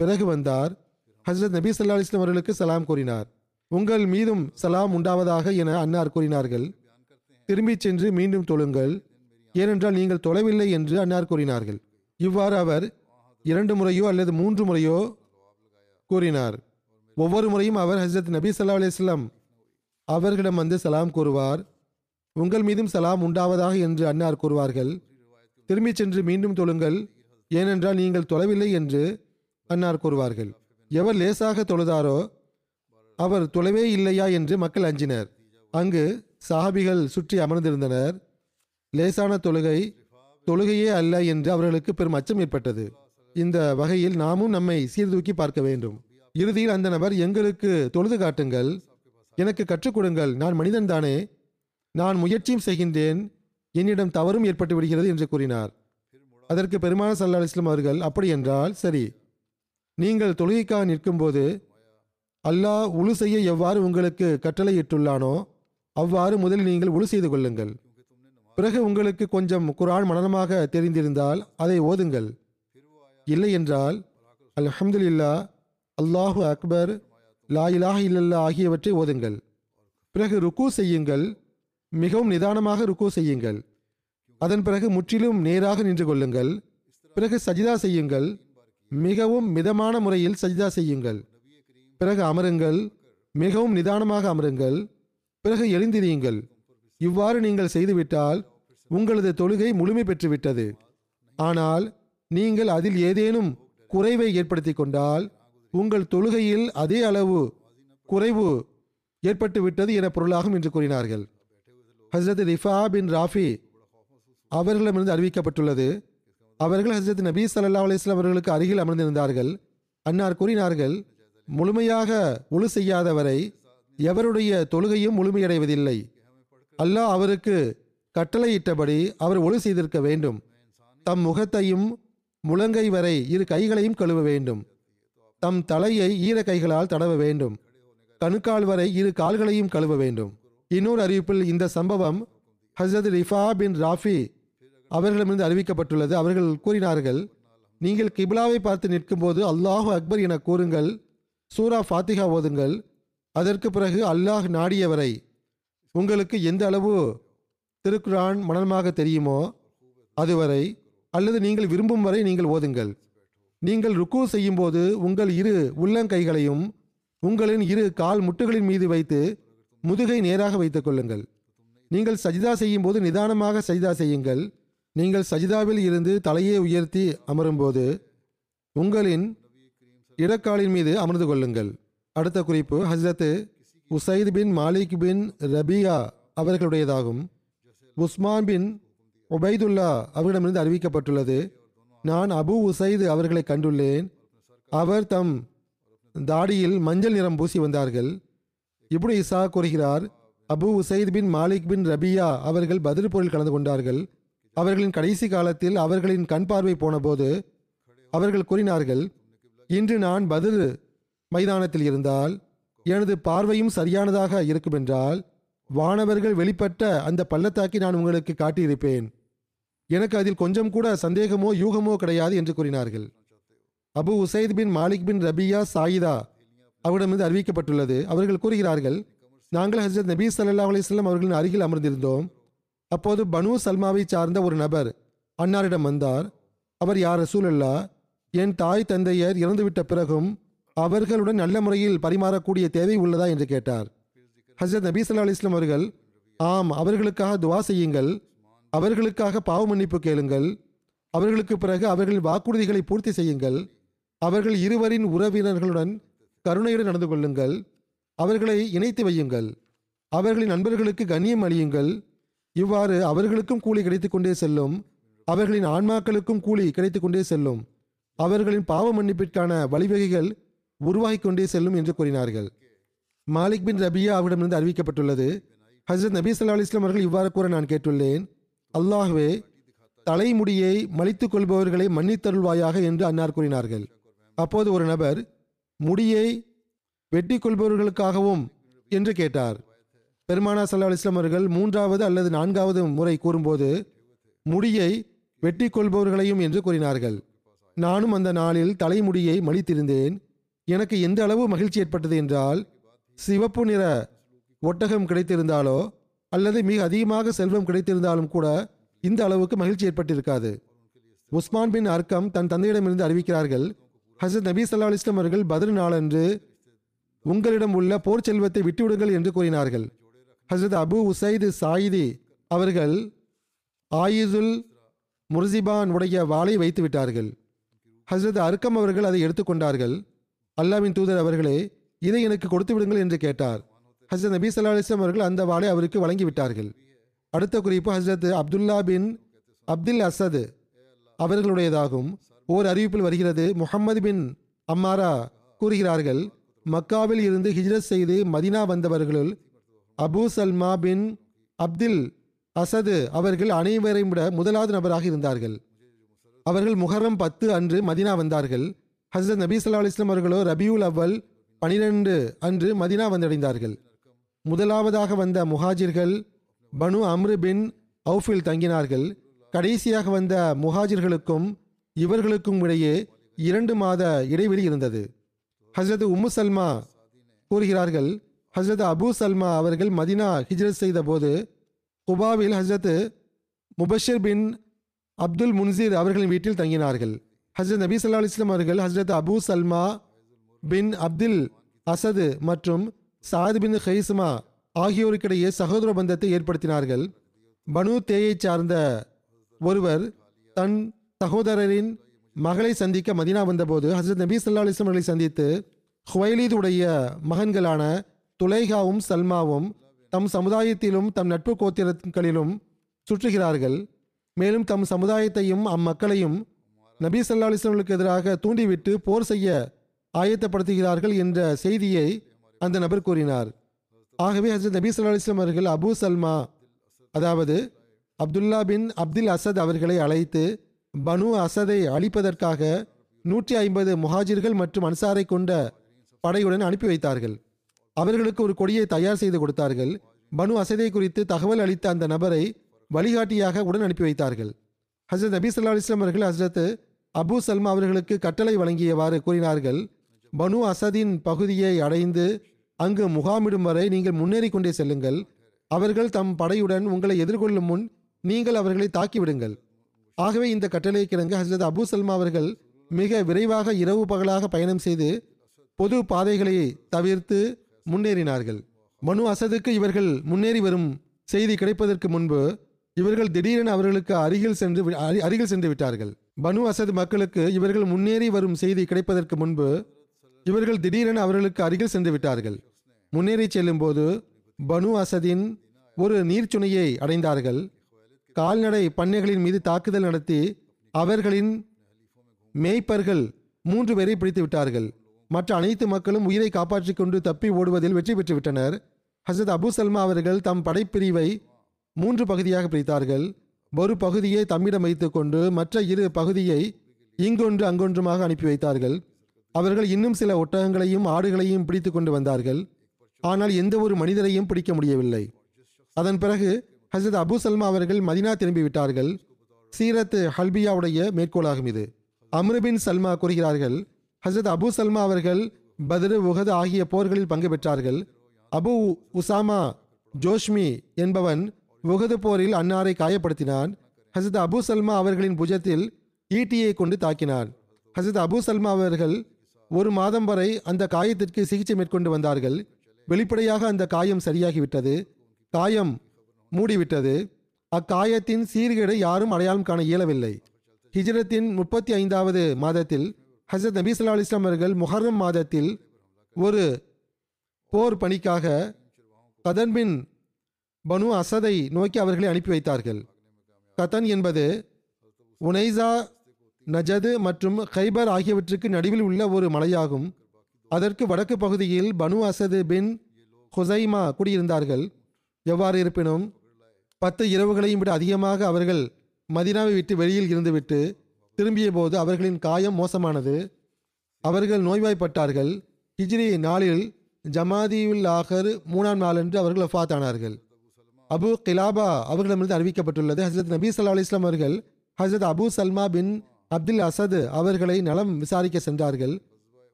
பிறகு வந்தார். ஹஜ்ரத் நபி ஸல்லல்லாஹு அலைஹி வஸல்லம் அவர்களுக்கு சலாம் கூறினார். உங்கள் மீதும் சலாம் உண்டாவதாக என அன்னார் கூறினார்கள். திரும்பி சென்று மீண்டும் தொழுங்கள், ஏனென்றால் நீங்கள் தொழவில்லை என்று அன்னார் கூறினார்கள். இவ்வாறு அவர் 2 முறையோ அல்லது 3 முறையோ கூறினார். ஒவ்வொரு முறையும் அவர் ஹஜ்ரத் நபி ஸல்லல்லாஹு அலைஹி வஸல்லம் அவர்களிடம் வந்து சலாம் கூறுவார். உங்கள் மீதும் சலாம் உண்டாவதாக என்று அன்னார் கூறுவார்கள். திரும்பி சென்று மீண்டும் தொழுங்கள், ஏனென்றால் நீங்கள் தொழவில்லை என்று அன்னார் கூறுவார்கள். எவர் லேசாக தொழுதாரோ அவர் தொலைவே இல்லையா என்று மக்கள் அஞ்சினர். அங்கு சஹாபிகள் சுற்றி அமர்ந்திருந்தனர். லேசான தொழுகையே அல்ல என்று அவர்களுக்கு பெரும் அச்சம் ஏற்பட்டது. இந்த வகையில் நாமும் நம்மை சீர்தூக்கி பார்க்க வேண்டும். இறுதியில் அந்த நபர், எங்களுக்கு தொழுது காட்டுங்கள், எனக்கு கற்றுக் கொடுங்கள், நான் மனிதன்தானே, நான் முயற்சியும் செய்கின்றேன், என்னிடம் தவறும் ஏற்பட்டு விடுகிறது என்று கூறினார். அதற்கு பெருமானார் ஸல்லல்லாஹு அலைஹி வஸல்லம் அவர்கள், அப்படி என்றால் சரி, நீங்கள் தொழுகைக்காக நிற்கும்போது அல்லாஹ் உழு செய்ய எவ்வாறு உங்களுக்கு கட்டளையிட்டுள்ளானோ அவ்வாறு முதலில் நீங்கள் உழு செய்து கொள்ளுங்கள். பிறகு உங்களுக்கு கொஞ்சம் குர்ஆன் மனனமாக தெரிந்திருந்தால் அதை ஓதுங்கள். இல்லை என்றால் அல்ஹம்துலில்லாஹ், அல்லாஹு அக்பர், லா இலாஹ இல்லல்லாஹ் ஆகியவற்றை ஓதுங்கள். பிறகு ருக்கு செய்யுங்கள், மிகவும் நிதானமாக ருக்கு செய்யுங்கள். அதன் பிறகு முற்றிலும் நேராக நின்று கொள்ளுங்கள். பிறகு சஜிதா செய்யுங்கள், மிகவும் மிதமான முறையில் சஜிதா செய்யுங்கள். பிறகு அமருங்கள், மிகவும் நிதானமாக அமருங்கள். பிறகு எழுந்திரியுங்கள். இவ்வாறு நீங்கள் செய்துவிட்டால் உங்களது தொழுகை முழுமை பெற்றுவிட்டது. ஆனால் நீங்கள் அதில் ஏதேனும் குறைவை ஏற்படுத்தி கொண்டால் உங்கள் தொழுகையில் அதே அளவு குறைவு ஏற்பட்டுவிட்டது என பொருளாகும் என்று கூறினார்கள். ஹஸ்ரத் ரிஃபா பின் ராஃபி அவர்களிடமிருந்து அறிவிக்கப்பட்டுள்ளது, அவர்கள் ஹஸ்ரத் நபி ஸல்லல்லாஹு அலைஹி வஸல்லம் அவர்களுக்கு அருகில் அமர்ந்திருந்தார்கள். அன்னார் கூறினார்கள், முழுமையாக ஒழு செய்யாதவரை எவருடைய தொழுகையும் முழுமையடைவதில்லை. அல்லாஹ் அவருக்கு கட்டளையிட்டபடி அவர் ஒழு செய்திருக்க வேண்டும். தம் முகத்தையும் முழங்கை வரை இரு கைகளையும் கழுவ வேண்டும். தம் தலையை ஈர கைகளால் தடவ வேண்டும். கணுக்கால் வரை இரு கால்களையும் கழுவ வேண்டும். இன்னொரு அறிவிப்பில் இந்த சம்பவம் ஹஸ்ரத் ரிஃபா பின் ராஃபி அவர்களிடமிருந்து அறிவிக்கப்பட்டுள்ளது. அவர்கள் கூறினார்கள், நீங்கள் கிபிலாவை பார்த்து நிற்கும்போது அல்லாஹு அக்பர் என கூறுங்கள், சூரா ஃபாத்திஹா ஓதுங்கள். அதற்கு பிறகு அல்லாஹ் நாடியவரை உங்களுக்கு எந்த அளவு திருக்குரான் மனமாக தெரியுமோ அதுவரை அல்லது நீங்கள் விரும்பும் வரை நீங்கள் ஓதுங்கள். நீங்கள் ருக்கு செய்யும்போது உங்கள் இரு உள்ளங்கைகளையும் உங்களின் இரு கால் முட்டுகளின் மீது வைத்து முதுகை நேராக வைத்துக் கொள்ளுங்கள். நீங்கள் சஜிதா செய்யும்போது நிதானமாக சஜிதா செய்யுங்கள். நீங்கள் சஜிதாவில் இருந்து தலையை உயர்த்தி அமரும்போது உங்களின் இடக்காலின் மீது அமர்ந்து கொள்ளுங்கள். அடுத்த குறிப்பு ஹஸ்ரத் உசைத் பின் மாலிக் பின் ரபியா அவர்களுடையதாகும். உஸ்மான் பின் உபைதுல்லா அவரிடமிருந்து அறிவிக்கப்பட்டுள்ளது, நான் அபு உசைத் அவர்களை கண்டுள்ளேன். அவர் தம் தாடியில் மஞ்சள் நிறம் பூசி வந்தார்கள். இப்னு இஸ்ஹா கூறுகிறார், அபு உசைத் பின் மாலிக் பின் ரபியா அவர்கள் பத்ர் போரில் கலந்து கொண்டார்கள். அவர்களின் கடைசி காலத்தில் அவர்களின் கண் பார்வை போனபோது அவர்கள் கூறினார்கள், இன்று நான் பத்ர் மைதானத்தில் இருந்தால் எனது பார்வையும் சரியானதாக இருக்குமென்றால் வானவர்கள் வெளிப்பட்ட அந்த பள்ளத்தாக்கி நான் உங்களுக்கு காட்டியிருப்பேன். எனக்கு அதில் கொஞ்சம் கூட சந்தேகமோ யூகமோ கிடையாது என்று கூறினார்கள். அபு உசைத் பின் மாலிக் பின் ரபியா சாயிதா அவரிடமிருந்து அறிவிக்கப்பட்டுள்ளது, அவர்கள் கூறுகிறார்கள், நாங்கள் ஹஜ்ரத் நபி ஸல்லல்லாஹு அலைஹி வஸல்லம் அவர்களின் அருகில் அமர்ந்திருந்தோம். அப்போது பனு சல்மாவை சார்ந்த ஒரு நபர் அன்னாரிடம் வந்தார். அவர், யா ரசூலல்லா, என் தாய் தந்தையர் இறந்துவிட்ட பிறகும் அவர்களுடன் நல்ல முறையில் பரிமாறக்கூடிய தேவை உள்ளதா என்று கேட்டார். ஹஸ்ரத் நபி ஸல்லல்லாஹு அலைஹி வஸல்லம் அவர்கள், ஆம், அவர்களுக்காக துஆ செய்யுங்கள், அவர்களுக்காக பாவ மன்னிப்பு கேளுங்கள், அவர்களுக்கு பிறகு அவர்களின் வாக்குறுதிகளை பூர்த்தி செய்யுங்கள், அவர்கள் இருவரின் உறவினர்களுடன் கருணையுடன் நடந்து கொள்ளுங்கள், அவர்களை இணைத்து வையுங்கள், அவர்களின் நண்பர்களுக்கு கண்ணியம் அளியுங்கள். இவ்வாறு அவர்களுக்கும் கூலி கிடைத்து கொண்டே செல்லும், அவர்களின் ஆன்மாக்களுக்கும் கூலி கிடைத்து கொண்டே செல்லும், அவர்களின் பாவ மன்னிப்பிற்கான வழிவகைகள் உருவாகிக் கொண்டே செல்லும் என்று கூறினார்கள். மாலிக் பின் ரபியா அவரிடமிருந்து அறிவிக்கப்பட்டுள்ளது, ஹஸ்ரத் நபி ஸல்லல்லாஹு அலைஹி வஸல்லம் அவர்கள் இவ்வாறு கூற, நான் கேட்டுள்ளேன், அல்லாஹ்வே, தலைமுடியை மலித்துக் கொள்பவர்களை மன்னித்தருள்வாயாக என்று அன்னார் கூறினார்கள். அப்போது ஒரு நபர், முடியை வெட்டி கொள்பவர்களுக்காகவும் என்று கேட்டார். பெருமானா ஸல்லல்லாஹு அலைஹி வஸல்லம் அவர்கள் மூன்றாவது அல்லது நான்காவது முறை கூறும்போது முடியை வெட்டி கொள்பவர்களையும் என்று கூறினார்கள். நானும் அந்த நாளில் தலைமுடியை மலித்திருந்தேன். எனக்கு எந்த அளவு மகிழ்ச்சி ஏற்பட்டது என்றால், சிவப்பு நிற ஒட்டகம் கிடைத்திருந்தாலோ அல்லது மிக அதிகமாக செல்வம் கிடைத்திருந்தாலும் கூட இந்த அளவுக்கு மகிழ்ச்சி ஏற்பட்டிருக்காது. உஸ்மான் பின் அர்கம் தன் தந்தையிடமிருந்து அறிவிக்கிறார்கள், ஹஸ்ரத் நபி ஸல்லல்லாஹு அலைஹி வஸல்லம் அவர்கள் பத்ர் நாளன்று உங்களிடம் உள்ள போர் செல்வத்தை விட்டுவிடுங்கள் என்று கூறினார்கள். ஹஸ்ரத் அபு உசைத் சாயிதி அவர்கள் ஆயிதுல் முர்சிபான் உடைய வாளை வைத்து விட்டார்கள். ஹஸ்ரத் அர்கம் அவர்கள் அதை எடுத்துக்கொண்டார்கள். அல்லாவின் தூதர் அவர்களே, இதை எனக்கு கொடுத்து விடுங்கள் என்று கேட்டார். ஹஸ்ரத் நபி ஸல்லல்லாஹு அலைஹி வஸல்லம் அவர்கள் அந்த வாளை அவருக்கு வழங்கிவிட்டார்கள். அடுத்த குறிப்பு ஹஸ்ரத் அப்துல்லா பின் அப்துல் அசது அவர்களுடையதாகும். ஓர் அறிவிப்பில் வருகிறது, முஹம்மது பின் அம்மாரா கூறுகிறார்கள், மக்காவில் இருந்து ஹிஜ்ரத் செய்து மதினா வந்தவர்களுள் Abu Salma bin Abdul Asad அவர்கள் அனைவரையும் விட முதலாவது நபராக இருந்தார்கள். அவர்கள் முஹர்ரம் 10 அன்று மதினா வந்தார்கள். ஹஸ்ரத் நபி ஸல்லல்லாஹு அலைஹி வஸல்லம் அவர்களோ ரபியுல் அவ்வல் 12 அன்று மதினா வந்தடைந்தார்கள். முதலாவதாக வந்த முஹாஜிர்கள் பனு அம்ரு பின் அவுஃபில் தங்கினார்கள். கடைசியாக வந்த முஹாஜிர்களுக்கும் இவர்களுக்கும் இடையே 2 மாத இடைவெளி இருந்தது. ஹஸ்ரத் உம்மு சல்மா கூறுகிறார்கள், ஹஸ்ரத் அபு சல்மா அவர்கள் மதினா ஹிஜ்ரத் செய்த போது குபாவில் ஹஸ்ரத் முபஷிர் பின் அப்துல் முன்சீர் அவர்களின் வீட்டில் தங்கினார்கள். ஹஸ்ரத் நபி ஸல்லல்லாஹு அலைஹி வஸல்லம் அவர்கள் Hazrat Abu Salma bin Abdul Asad மற்றும் சாத் பின் ஹைஸ்மா ஆகியோருக்கிடையே சகோதர பந்தத்தை ஏற்படுத்தினார்கள். பனு தேயை சார்ந்த ஒருவர் தன் சகோதரரின் மகளை சந்திக்க மதினா வந்தபோது ஹஸ்ரத் நபி ஸல்லல்லாஹு அலைஹி வஸல்லம் அவர்களை சந்தித்து ஹுவைலித் உடைய மகன்களான துலைகாவும் சல்மாவும் தம் சமுதாயத்திலும் தம் நட்பு கோத்திரங்களிலும் சுற்றுகிறார்கள், மேலும் தம் சமுதாயத்தையும் அம்மக்களையும் நபி ஸல்லல்லாஹு அலைஹி வஸல்லம் அவர்களுக்கு எதிராக தூண்டிவிட்டு போர் செய்ய ஆயத்தப்படுத்துகிறார்கள் என்ற செய்தியை அந்த நபர் கூறினார். ஆகவே ஹஸ்ரத் நபி ஸல்லல்லாஹு அலைஹி வஸல்லம் அவர்கள் அபு சல்மா அதாவது அப்துல்லா பின் அப்துல் அசத் அவர்களை அழைத்து பனு அசதை அழிப்பதற்காக 150 முஹாஜிர்கள் மற்றும் அன்சாரை கொண்ட படையுடன் அனுப்பி வைத்தார்கள். அவர்களுக்கு ஒரு கொடியை தயார் செய்து கொடுத்தார்கள். பனு அசதை குறித்து தகவல் அளித்த அந்த நபரை வழிகாட்டியாக உடன் அனுப்பி வைத்தார்கள். ஹஸ்ரத் நபி ஸல்லல்லாஹு அலைஹி வஸல்லம் அவர்கள் ஹஸ்ரத் அபு சல்மா அவர்களுக்கு கட்டளை வழங்கியவாறு கூறினார்கள், பனு அசதின் பகுதியை அடைந்து அங்கு முகாமிடும் வரை நீங்கள் முன்னேறி கொண்டே செல்லுங்கள். அவர்கள் தம் படையுடன் உங்களை எதிர்கொள்ளும் முன் நீங்கள் அவர்களை தாக்கிவிடுங்கள். ஆகவே இந்த கட்டளை கிடங்கு ஹஸ்ரத் அபு சல்மா அவர்கள் மிக விரைவாக இரவு பகலாக பயணம் செய்து பொது பாதைகளை தவிர்த்து முன்னேறினார்கள். பனு அசதுக்கு இவர்கள் முன்னேறி வரும் செய்தி கிடைப்பதற்கு முன்பு இவர்கள் திடீரென அவர்களுக்கு அருகில் சென்று விட்டார்கள். பனு அசது மக்களுக்கு இவர்கள் முன்னேறி வரும் செய்தி கிடைப்பதற்கு முன்பு இவர்கள் திடீரென அவர்களுக்கு அருகில் சென்று விட்டார்கள். முன்னேறி செல்லும் போது பனு அசதின் ஒரு நீர்ச்சுனையை அடைந்தார்கள். கால்நடை பண்ணைகளின் மீது தாக்குதல் நடத்தி அவர்களின் மேய்ப்பர்கள் 3 பேரை பிடித்து விட்டார்கள். மற்ற அனைத்து மக்களும் உயிரை காப்பாற்றிக் கொண்டு தப்பி ஓடுவதில் வெற்றி பெற்று விட்டனர். ஹஸ்ரத் அபு சல்மா அவர்கள் தம் படைப்பிரிவை 3 பகுதியாக பிரித்தார்கள். ஒரு பகுதியை தம்மிடம் வைத்துக் கொண்டு மற்ற 2 பகுதியை இங்கொன்று அங்கொன்றுமாக அனுப்பி வைத்தார்கள். அவர்கள் இன்னும் சில ஒட்டகங்களையும் ஆடுகளையும் பிடித்து கொண்டு வந்தார்கள். ஆனால் எந்த ஒரு மனிதரையும் பிடிக்க முடியவில்லை. அதன் பிறகு ஹஸ்ரத் அபு சல்மா அவர்கள் மதினா திரும்பிவிட்டார்கள். சீரத் ஹல்பியாவுடைய மேற்கோளாகும் இது. அம்ரு பின் சல்மா கூறுகிறார்கள், ஹஸ்ரத் அபு சல்மா அவர்கள் பத்ரு, உஹத் ஆகிய போர்களில் பங்கு பெற்றார்கள். அபு உசாமா ஜோஷ்மி என்பவன் உஹது போரில் அன்னாரை காயப்படுத்தினான். ஹஸ்ரத் அபு சல்மா அவர்களின் புஜத்தில் ஈட்டியை கொண்டு தாக்கினான். ஹஸ்ரத் அபு சல்மா அவர்கள் 1 மாதம் வரை அந்த காயத்திற்கு சிகிச்சை மேற்கொண்டு வந்தார்கள். வெளிப்படையாக அந்த காயம் சரியாகிவிட்டது, காயம் மூடிவிட்டது. அக்காயத்தின் சீர்கேடை யாரும் அடையாளம் காண இயலவில்லை. ஹிஜ்ரத்தின் 35வது மாதத்தில் ஹஸ்ரத் நபி ஸல்லல்லாஹு அலைஹி வஸல்லம் அவர்கள் முஹர்ரம் மாதத்தில் ஒரு போர் பணிக்காக கதன் பின் பனு அசதை நோக்கி அவர்களை அனுப்பி வைத்தார்கள். கதன் என்பது உனைசா, நஜது மற்றும் கைபர் ஆகியவற்றுக்கு நடுவில் உள்ள ஒரு மலையாகும். அதற்கு வடக்கு பகுதியில் பனு அசது பின் ஹுசைமா குடியிருந்தார்கள். எவ்வாறு இருப்பினும் 10 இரவுகளையும் விட அதிகமாக அவர்கள் மதினாவை விட்டு வெளியில் இருந்துவிட்டு திரும்பிய போது அவர்களின் காயம் மோசமானது. அவர்கள் நோய்வாய்ப்பட்டார்கள். ஹிஜ்ரி 4 ஜமாதியுல் ஆஹர் 3ஆம் நாளன்று அவர்கள் வஃபாத் ஆனார்கள். அபு கிலாபா அவர்களிடமிருந்து அறிவிக்கப்பட்டுள்ளது, ஹஸ்ரத் நபி ஸல்லல்லாஹு அலைஹி வஸல்லம் அவர்கள் Hazrat Abu Salma bin Abdul Asad அவர்களை நலம் விசாரிக்க சென்றார்கள்.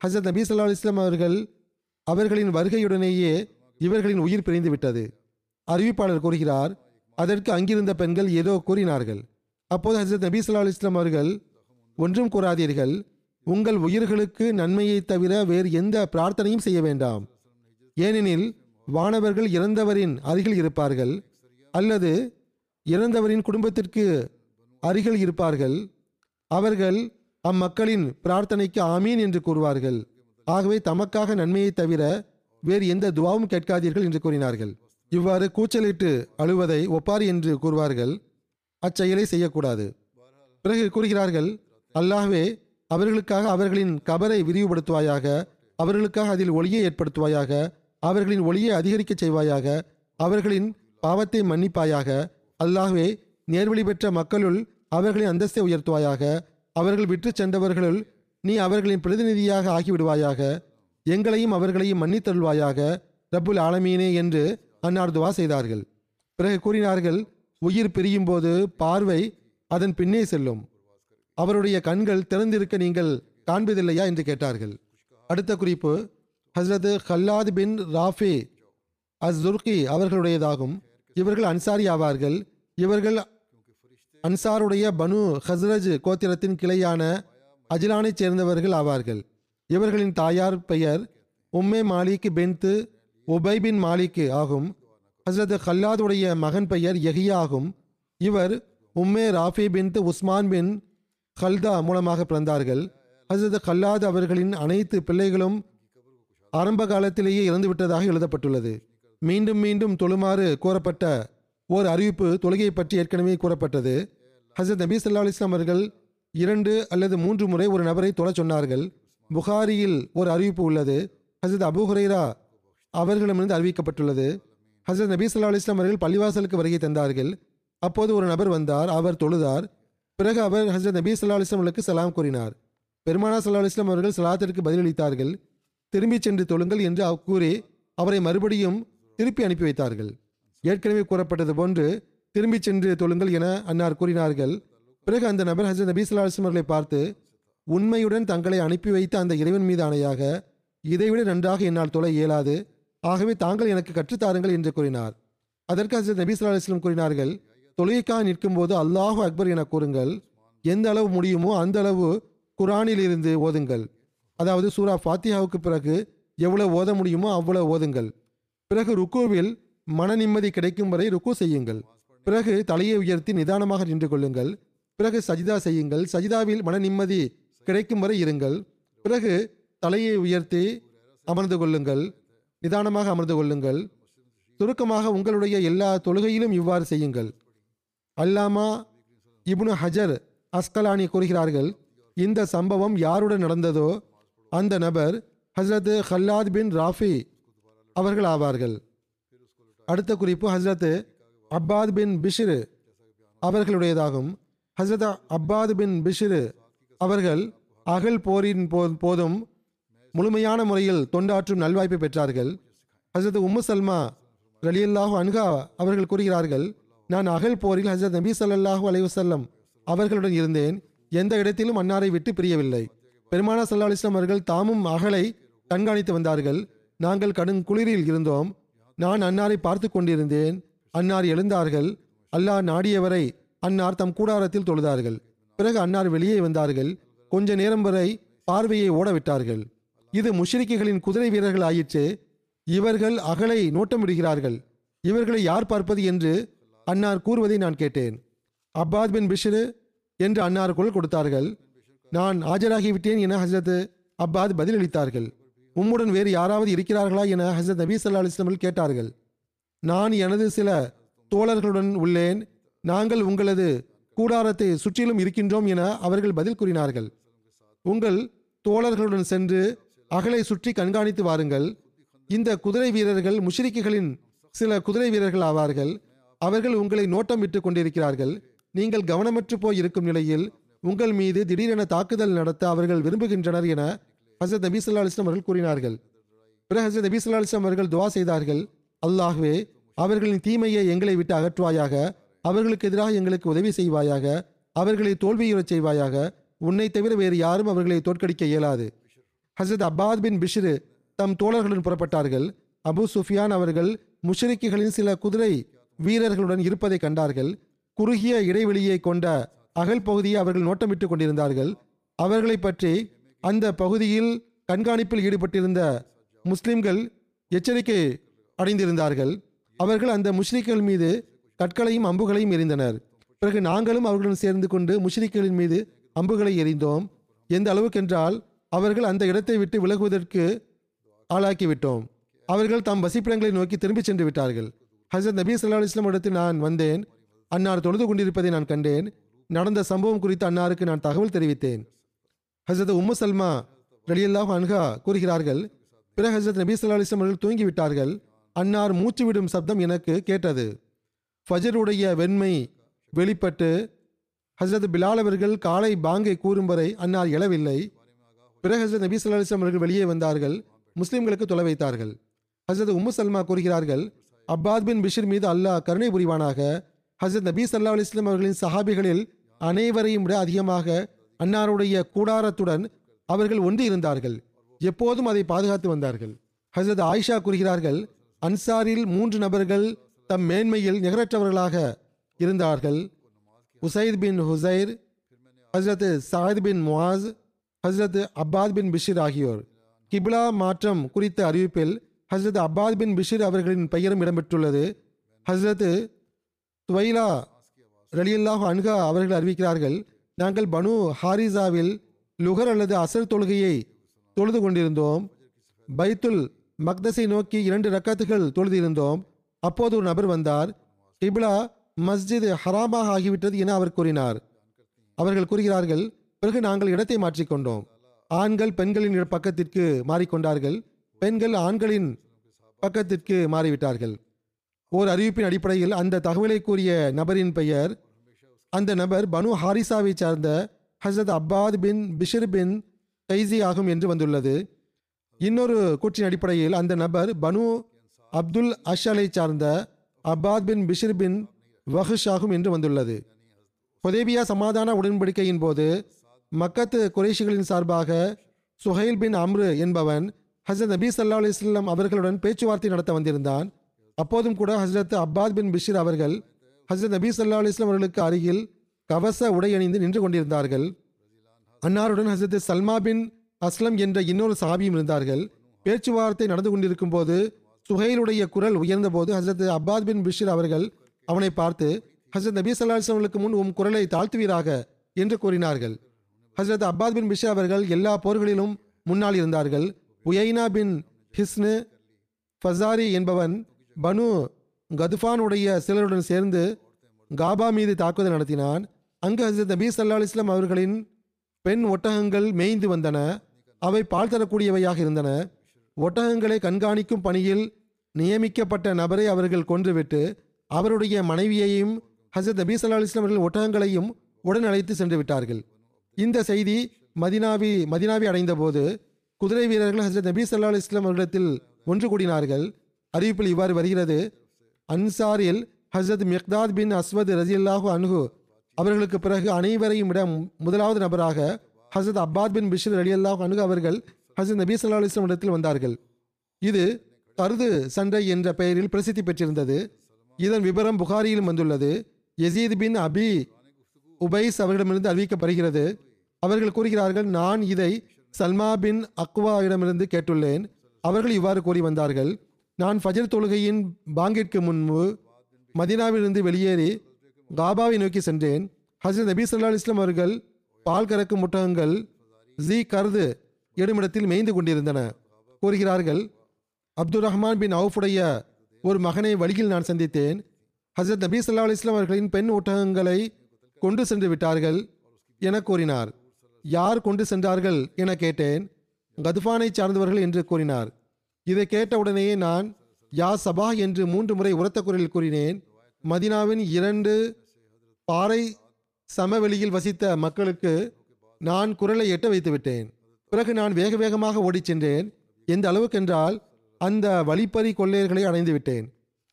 ஹஸ்ரத் நபி ஸல்லல்லாஹு அலைஹி வஸல்லம் அவர்களின் வருகையுடனேயே இவர்களின் உயிர் பிரிந்து விட்டது. அறிவிப்பாளர் கூறுகிறார், அதற்கு அங்கிருந்த பெண்கள் ஏதோ கூறினார்கள். அப்போது ஹஸ்ரத் நபி ஸல்லல்லாஹு அலைஹி வஸல்லம் அவர்கள், ஒன்றும் கூறாதீர்கள், உங்கள் உயிர்களுக்கு நன்மையை தவிர வேறு எந்த பிரார்த்தனையும் செய்ய வேண்டாம். ஏனெனில் வானவர்கள் இறந்தவரின் அருகில் இருப்பார்கள் அல்லது இறந்தவரின் குடும்பத்திற்கு அருகில் இருப்பார்கள். அவர்கள் அம்மக்களின் பிரார்த்தனைக்கு ஆமீன் என்று கூறுவார்கள். ஆகவே தமக்காக நன்மையை தவிர வேறு எந்த துவாவும் கேட்காதீர்கள் என்று கூறினார்கள். இவ்வாறு கூச்சலிட்டு அழுவதை ஒப்பாரி என்று கூறுவார்கள். அச்செயலை செய்யக்கூடாது. பிறகு கூறுகிறார்கள், அல்லாஹ்வே அவர்களுக்காக அவர்களின் கபரை விரிவுபடுத்துவாயாக, அவர்களுக்காக அதில் ஒளியை ஏற்படுத்துவாயாக, அவர்களின் ஒளியை அதிகரிக்க செய்வாயாக, அவர்களின் பாவத்தை மன்னிப்பாயாக. அல்லாஹ்வே நேர்வழி பெற்ற மக்களுள் அவர்களின் அந்தஸ்தை உயர்த்துவாயாக, அவர்கள் விற்று சென்றவர்களுள் நீ அவர்களின் பிரதிநிதியாக ஆகிவிடுவாயாக, எங்களையும் அவர்களையும் மன்னித்தருள்வாயாக ரப்புல் ஆலமீனே என்று அன்னார் துவா செய்தார்கள். பிறகு கூறினார்கள், உயிர் பிரியும் போது பார்வை அதன் பின்னே செல்லும், அவருடைய கண்கள் திறந்திருக்க நீங்கள் காண்பதில்லையா என்று கேட்டார்கள். அடுத்த குறிப்பு ஹஸ்ரத் ஹல்லாத் பின் ராஃபி அஸ்துர்கி அவர்களுடையதாகும். இவர்கள் அன்சாரி ஆவார்கள். இவர்கள் அன்சாருடைய பனு ஹஸ்ரஜ் கோத்திரத்தின் கிளையான அஜிலானைச் சேர்ந்தவர்கள் ஆவார்கள். இவர்களின் தாயார் பெயர் உம்மே மாலிக் பின்து உபை பின் மாலிக் ஆகும். ஹஸ்ரத் ஹல்லாதுடைய மகன் பெயர் யஹியா ஆகும். இவர் உம்மே ராஃபி பின்து உஸ்மான் பின் ஹல்தா மூலமாக பிறந்தார்கள். ஹஸ்ரத் ஹல்லாத் அவர்களின் அனைத்து பிள்ளைகளும் ஆரம்ப காலத்திலேயே இறந்துவிட்டதாக எழுதப்பட்டுள்ளது. மீண்டும் மீண்டும் தொழுமாறு கூறப்பட்ட ஓர் அறிவிப்பு தொழுகையை பற்றி ஏற்கனவே கூறப்பட்டது. ஹஸ்ரத் நபி ஸல்லல்லாஹு அலைஹி வஸல்லம் அவர்கள் 2 அல்லது 3 முறை ஒரு நபரை தொழ சொன்னார்கள். புகாரியில் ஒரு அறிவிப்பு உள்ளது. ஹஸ்ரத் அபூ ஹுரைரா அவர்களிடமிருந்து அறிவிக்கப்பட்டுள்ளது. ஹஸ்ரத் நபி ஸல்லல்லாஹு அலைஹி வஸல்லம் அவர்கள் பள்ளிவாசலுக்கு வருகை தந்தார்கள். அப்போது ஒரு நபர் வந்தார். அவர் தொழுதார். பிறகு அவர் ஹஸ்ரத் நபி ஸல்லல்லாஹு அலைஹி வஸல்லம் அவர்களுக்கு சலாம் கூறினார். பெருமானா ஸல்லல்லாஹு அலைஹி வஸல்லம் அவர்கள் சலாத்திற்கு பதிலளித்தார்கள். திரும்பி சென்று தொழுங்கள் என்று கூறி அவரை மறுபடியும் திருப்பி அனுப்பி வைத்தார்கள். ஏற்கனவே கூறப்பட்டது போன்று திரும்பி சென்று தொழுங்கள் என அன்னார் கூறினார்கள். பிறகு அந்த நபர் ஹஸ்ரத் நபி ஸல்லல்லாஹு அலைஹி வஸல்லம் அவர்களை பார்த்து, உண்மையுடன் தங்களை அனுப்பி வைத்த அந்த இறைவன் மீது ஆணையாக இதைவிட நன்றாக என்னால் தொலை இயலாது, ஆகவே தாங்கள் எனக்கு கற்றுத்தாருங்கள் என்று கூறினார். அதற்கு ஹஸ்ரத் நபி ஸல்லல்லாஹு அலைஹி வஸல்லம் கூறினார்கள், தொழுகைக்காக நிற்கும்போது அல்லாஹு அக்பர் என கூறுங்கள், எந்த அளவு முடியுமோ அந்த அளவு குரானில் இருந்து ஓதுங்கள். அதாவது சூரா ஃபாத்திஹாவுக்கு பிறகு எவ்வளவு ஓத முடியுமோ அவ்வளவு ஓதுங்கள். பிறகு ருக்குவில் மன நிம்மதி கிடைக்கும் வரை ருக்கு செய்யுங்கள். பிறகு தலையை உயர்த்தி நிதானமாக நின்று கொள்ளுங்கள். பிறகு சஜிதா செய்யுங்கள். சஜிதாவில் மன நிம்மதி கிடைக்கும் வரை இருங்கள். பிறகு தலையை உயர்த்தி அமர்ந்து கொள்ளுங்கள். நிதானமாக அமர்ந்து கொள்ளுங்கள். சுருக்கமாக உங்களுடைய எல்லா தொழுகையிலும் இவ்வாறு செய்யுங்கள். அல்லாமா இப்னு ஹஜர் அஸ்கலானி கூறுகிறார்கள், இந்த சம்பவம் யாருடன் நடந்ததோ அந்த நபர் ஹஸ்ரத் ஹல்லாத் பின் ராஃபி அவர்கள் ஆவார்கள். அடுத்த குறிப்பு ஹஸ்ரத் அப்பாத் பின் பிஷிர் அவர்களுடையதாகும். ஹஸ்ரத் அப்பாத் பின் பிஷிர் அவர்கள் அகல் போரின் போதும் முழுமையான முறையில் தொண்டாற்றும் நல்வாய்ப்பு பெற்றார்கள். ஹஸ்ரத் உம்மு சல்மா ரலியல்லாஹு அன்ஹா அவர்கள் கூறுகிறார்கள், நான் அகல் போரில் ஹஸ்ரத் நபி ஸல்லல்லாஹு அலைஹி வஸல்லம் அவர்களுடன் இருந்தேன். எந்த இடத்திலும் அன்னாரை விட்டு பிரியவில்லை. பெருமானா ஸல்லல்லாஹு அலைஹி வஸல்லம் அவர்கள் தாமும் அகலை கண்காணித்து வந்தார்கள். நாங்கள் கடும் குளிரில் இருந்தோம். நான் அன்னாரை பார்த்து கொண்டிருந்தேன். அன்னார் எழுந்தார்கள். அல்லாஹ் நாடியவரை அன்னார் தம் கூடாரத்தில் தொழுதார்கள். பிறகு அன்னார் வெளியே வந்தார்கள். கொஞ்ச நேரம் வரை பார்வையை ஓடவிட்டார்கள். இது முஷ்ரிக்குகளின் குதிரை வீரர்கள் ஆயிற்று. இவர்கள் அகலை நோட்டமிடுகிறார்கள். இவர்களை யார் பார்ப்பது என்று அன்னார் கூறுவதை நான் கேட்டேன். அப்பாத் பின் பிஷிர் என்று அன்னார் குரல் கொடுத்தார்கள். நான் ஆஜராகிவிட்டேன் என ஹஸ்ரத் அப்பாத் பதிலளித்தார்கள். உம்முடன் வேறு யாராவது இருக்கிறார்களா என ஹஸ்ரத் நபி ஸல்லல்லாஹு அலைஹி வஸல்லம் கேட்டார்கள். நான் எனது சில தோழர்களுடன் உள்ளேன். நாங்கள் உங்களது கூடாரத்தை சுற்றிலும் இருக்கின்றோம் என அவர்கள் பதில் கூறினார்கள். உங்கள் தோழர்களுடன் சென்று அகலை சுற்றி கண்காணித்து வாருங்கள். இந்த குதிரை வீரர்கள் முஷ்ரிக்குகளின் சில குதிரை வீரர்கள் ஆவார்கள். அவர்கள் உங்களை நோட்டம் விட்டு கொண்டிருக்கிறார்கள். நீங்கள் கவனமற்று போய் இருக்கும் நிலையில் உங்கள் மீது திடீரென தாக்குதல் நடத்த அவர்கள் விரும்புகின்றனர் என ஹஸ்ரத் நபி ஸல்லல்லாஹு அலைஹி வஸல்லம் அவர்கள் கூறினார்கள். பிறகு ஹஸ்ரத் நபி ஸல்லல்லாஹு அலைஹி வஸல்லம் அவர்கள் துவா செய்தார்கள், அல்லாஹ்வே அவர்களின் தீமையை எங்களை விட்டு அகற்றுவாயாக, அவர்களுக்கு எதிராக எங்களுக்கு உதவி செய்வாயாக, அவர்களை தோல்வியுறச் செய்வாயாக, உன்னை தவிர வேறு யாரும் அவர்களை தோற்கடிக்க இயலாது. ஹஸ்ரத் அப்பாத் பின் பிஷிர் தம் தோழர்களுடன் புறப்பட்டார்கள். அபு சுஃபியான் அவர்கள் முஷ்ரிக்குகளின் சில குதிரை வீரர்களுடன் இருப்பதை கண்டார்கள். குறுகிய இடைவெளியை கொண்ட அகல் பகுதியை அவர்கள் நோட்டமிட்டு கொண்டிருந்தார்கள். அவர்களை பற்றி அந்த பகுதியில் கண்காணிப்பில் ஈடுபட்டிருந்த முஸ்லிம்கள் எச்சரிக்கை அடைந்திருந்தார்கள். அவர்கள் அந்த முஷ்ரிக்குகள் மீது கற்களையும் அம்புகளையும் எறிந்தனர். பிறகு நாங்களும் அவர்களுடன் சேர்ந்து கொண்டு முஷ்ரிக்குகளின் மீது அம்புகளை எறிந்தோம். எந்த அளவுக்கென்றால் அவர்கள் அந்த இடத்தை விட்டு விலகுவதற்கு ஆளாக்கிவிட்டோம். அவர்கள் தாம் வசிப்பிடங்களை நோக்கி திரும்பி சென்று விட்டார்கள். ஹசரத் நபீ ஸல்லல்லாஹு அலைஹி வஸல்லம் இடத்தில் நான் வந்தேன். அன்னார் தொழுது கொண்டிருப்பதை நான் கண்டேன். நடந்த சம்பவம் குறித்து அன்னாருக்கு நான் தகவல் தெரிவித்தேன். ஹசரத் உம்மு சல்மா ரலியல்லாஹு அன்ஹா கூறுகிறார்கள், பிறகு ஹசரத் நபீ ஸல்லல்லாஹு அலைஹி வஸல்லம் அவர்கள் தூங்கிவிட்டார்கள். அன்னார் மூச்சுவிடும் சப்தம் எனக்கு கேட்டது. ஃபஜருடைய வெண்மை வெளிப்பட்டு ஹசரத் பிலால் அவர்கள் காலை பாங்கை கூறும் வரை அன்னார் எழவில்லை. பிறகு ஹசரத் நபீ ஸல்லல்லாஹு அலைஹி வஸல்லம் அவர்கள் வெளியே வந்தார்கள். முஸ்லிம்களுக்கு தொலை வைத்தார்கள். ஹசரத் உம்மு சல்மா கூறுகிறார்கள், அப்பாத் பின் பிஷிர் மீது அல்லாஹ் கருணை புரிவானாக. ஹசரத் நபீ ஸல்லல்லாஹு அலைஹி வஸல்லம் அவர்களின் சஹாபிகளில் அனைவரையும் விட அதிகமாக அன்னாருடைய கூடாரத்துடன் அவர்கள் ஒன்று இருந்தார்கள். எப்போதும் அதை பாதுகாத்து வந்தார்கள். ஹசரத் ஆயிஷா கூறுகிறார்கள், அன்சாரில் 3 நபர்கள் தம் மேன்மையில் நிகரற்றவர்களாக இருந்தார்கள். உசைத் பின் ஹுசைர், ஹசரத் சாயித் பின் முவாஸ், ஹசரத் அப்பாத் பின் பிஷிர் ஆகியோர். கிப்லா மாற்றம் குறித்த அறிவிப்பில் ஹசரத் அப்பாத் பின் பிஷிர் அவர்களின் பெயரும் இடம்பெற்றுள்ளது. ஹசரத் துவைலா ரலியல்லாஹு அன்ஹா அவர்கள் அறிவிக்கிறார்கள், நாங்கள் பனு ஹாரிசாவில் லுகர் அல்லது அசர் தொழுகையை தொழுது கொண்டிருந்தோம். பைத்துல் மக்தஸை நோக்கி 2 ரக்காத்துகள் தொழுதிருந்தோம். அப்போது ஒரு நபர் வந்தார். கிப்லா மஸ்ஜித் ஹராமாக ஆகிவிட்டது என அவர் கூறினார். அவர்கள் கூறுகிறார்கள், பிறகு நாங்கள் இடத்தை மாற்றிக்கொண்டோம். ஆண்கள் பெண்களின் பக்கத்திற்கு மாறிக்கொண்டார்கள். பெண்கள் ஆண்களின் பக்கத்திற்கு மாறிவிட்டார்கள். ஓர் அறிவிப்பின் அடிப்படையில் அந்த தகவலை கூறிய நபரின் பெயர், அந்த நபர் பனு ஹாரிசாவை சார்ந்த ஹசரத் அப்பாத் பின் பிஷிர் பின் கைசி ஆகும் என்று வந்துள்ளது. இன்னொரு கூற்றின் அடிப்படையில் அந்த நபர் பனு அப்துல் அஷலை சார்ந்த அப்பாத் பின் பிஷிர் பின் வஹஷ் ஆகும் என்று வந்துள்ளது. ஹுதைபியா சமாதான உடன்படிக்கையின் போது மக்கத்து குறைஷிகளின் சார்பாக சுஹைல் பின் அம்ரு என்பவன் ஹசரத் நபீ ஸல்லல்லாஹு அலைஹி வஸல்லம் அவர்களுடன் பேச்சுவார்த்தை நடத்த வந்திருந்தான். அப்போதும் கூட ஹசரத் அப்பாத் பின் பிஷிர் அவர்கள் ஹசரத் நபீ ஸல்லல்லாஹு அலைஹி வஸல்லம் அவர்களுக்கு அருகில் கவச உடை அணிந்து நின்று கொண்டிருந்தார்கள். அன்னாருடன் ஹசரத் சல்மா பின் அஸ்லம் என்ற இன்னொரு சஹாபியும் இருந்தார்கள். பேச்சுவார்த்தை நடந்து கொண்டிருக்கும் போது சுஹைலுடைய குரல் உயர்ந்த போது ஹசரத் அப்பாத் பின் பிஷிர் அவர்கள் அவனை பார்த்து, ஹசரத் நபீ ஸல்லல்லாஹு அலைஹி வஸல்லம் அவர்களுக்கு முன் உன் குரலை தாழ்த்துவீராக என்று கூறினார்கள். ஹசரத் அப்பாத் பின் பிஷிர் அவர்கள் எல்லா போர்களிலும் முன்னால் இருந்தார்கள். உயைனா பின் ஹிஸ்னு ஃபசாரி என்பவன் பனு கதுஃபானுடைய சிலருடன் சேர்ந்து காபா மீது தாக்குதல் நடத்தினான். அங்கு ஹசரத் நபீ ஸல்லல்லாஹு அலைஹி வஸல்லம் அவர்களின் பெண் ஒட்டகங்கள் மேய்ந்து வந்தன. அவை பால் தரக்கூடியவையாக இருந்தன. ஒட்டகங்களை கண்காணிக்கும் பணியில் நியமிக்கப்பட்ட நபரை அவர்கள் கொன்றுவிட்டு அவருடைய மனைவியையும் ஹசரத் நபீ ஸல்லல்லாஹு அலைஹி வஸல்லம் அவர்கள் ஒட்டகங்களையும் உடன் அழைத்து சென்று விட்டார்கள். இந்த செய்தி மதினாவை அடைந்த போது குதிரை வீரர்கள் ஹசரத் நபீ ஸல்லல்லாஹு அலைஹி வஸல்லம் அவர்களிடத்தில் ஒன்று கூடினார்கள். அறிவிப்பில் இவ்வாறு வருகிறது, அன்சாரில் ஹசரத் மிக்தாத் பின் அஸ்வத் ரலியல்லாஹு அன்ஹு அவர்களுக்கு பிறகு அனைவரையும் விட முதலாவது நபராக ஹசரத் அப்பாத் பின் பிஷிர் ரலியல்லாஹு அன்ஹு அவர்கள் ஹசரத் நபீ ஸல்லல்லாஹு அலைஹி வஸல்லம் இடத்தில் வந்தார்கள். இது கருது சண்டை என்ற பெயரில் பிரசித்தி பெற்றிருந்தது. இதன் விபரம் புகாரியிலும் வந்துள்ளது. யசீத் பின் அபி உபைஸ் அவர்களிடமிருந்து அறிவிக்கப்படுகிறது. அவர்கள் கூறுகிறார்கள், நான் இதை சல்மா பின் அக்வாவிடமிருந்து கேட்டுள்ளேன். அவர்கள் இவ்வாறு கூறி வந்தார்கள், நான் ஃபஜர் தொழுகையின் பாங்கிற்கு முன்பு மதினாவிலிருந்து வெளியேறி காபாவை நோக்கி சென்றேன். ஹசரத் நபீ ஸல்லல்லாஹு அலைஹி வஸல்லம் அவர்கள் பால் கறக்கும் முட்டகங்கள் ஜீ கர்து எனுமிடத்தில் மேய்ந்து கொண்டிருந்தன. கூறுகிறார்கள், அப்துல் ரஹ்மான் பின் அவுஃபுடைய ஒரு மகனை வழியில் நான் சந்தித்தேன். ஹசரத் நபீ ஸல்லல்லாஹு அலைஹி வஸல்லம் அவர்களின் பெண் ஒட்டகங்களை கொண்டு சென்று விட்டார்கள் என கூறினார். யார் கொண்டு சென்றார்கள் என கேட்டேன். கதுஃபானை சார்ந்தவர்கள் என்று கூறினார். இதை கேட்டவுடனேயே நான் யா சபா என்று 3 முறை உரத்த குரலில் கூறினேன். மதினாவின் 2 பாறை சமவெளியில் வசித்த மக்களுக்கு நான் குரலை எட்ட வைத்து விட்டேன். பிறகு நான் வேக வேகமாக ஓடிச் சென்றேன். எந்த அளவுக்கென்றால் அந்த வழிப்பறி கொள்ளையர்களை அடைந்து விட்டேன்.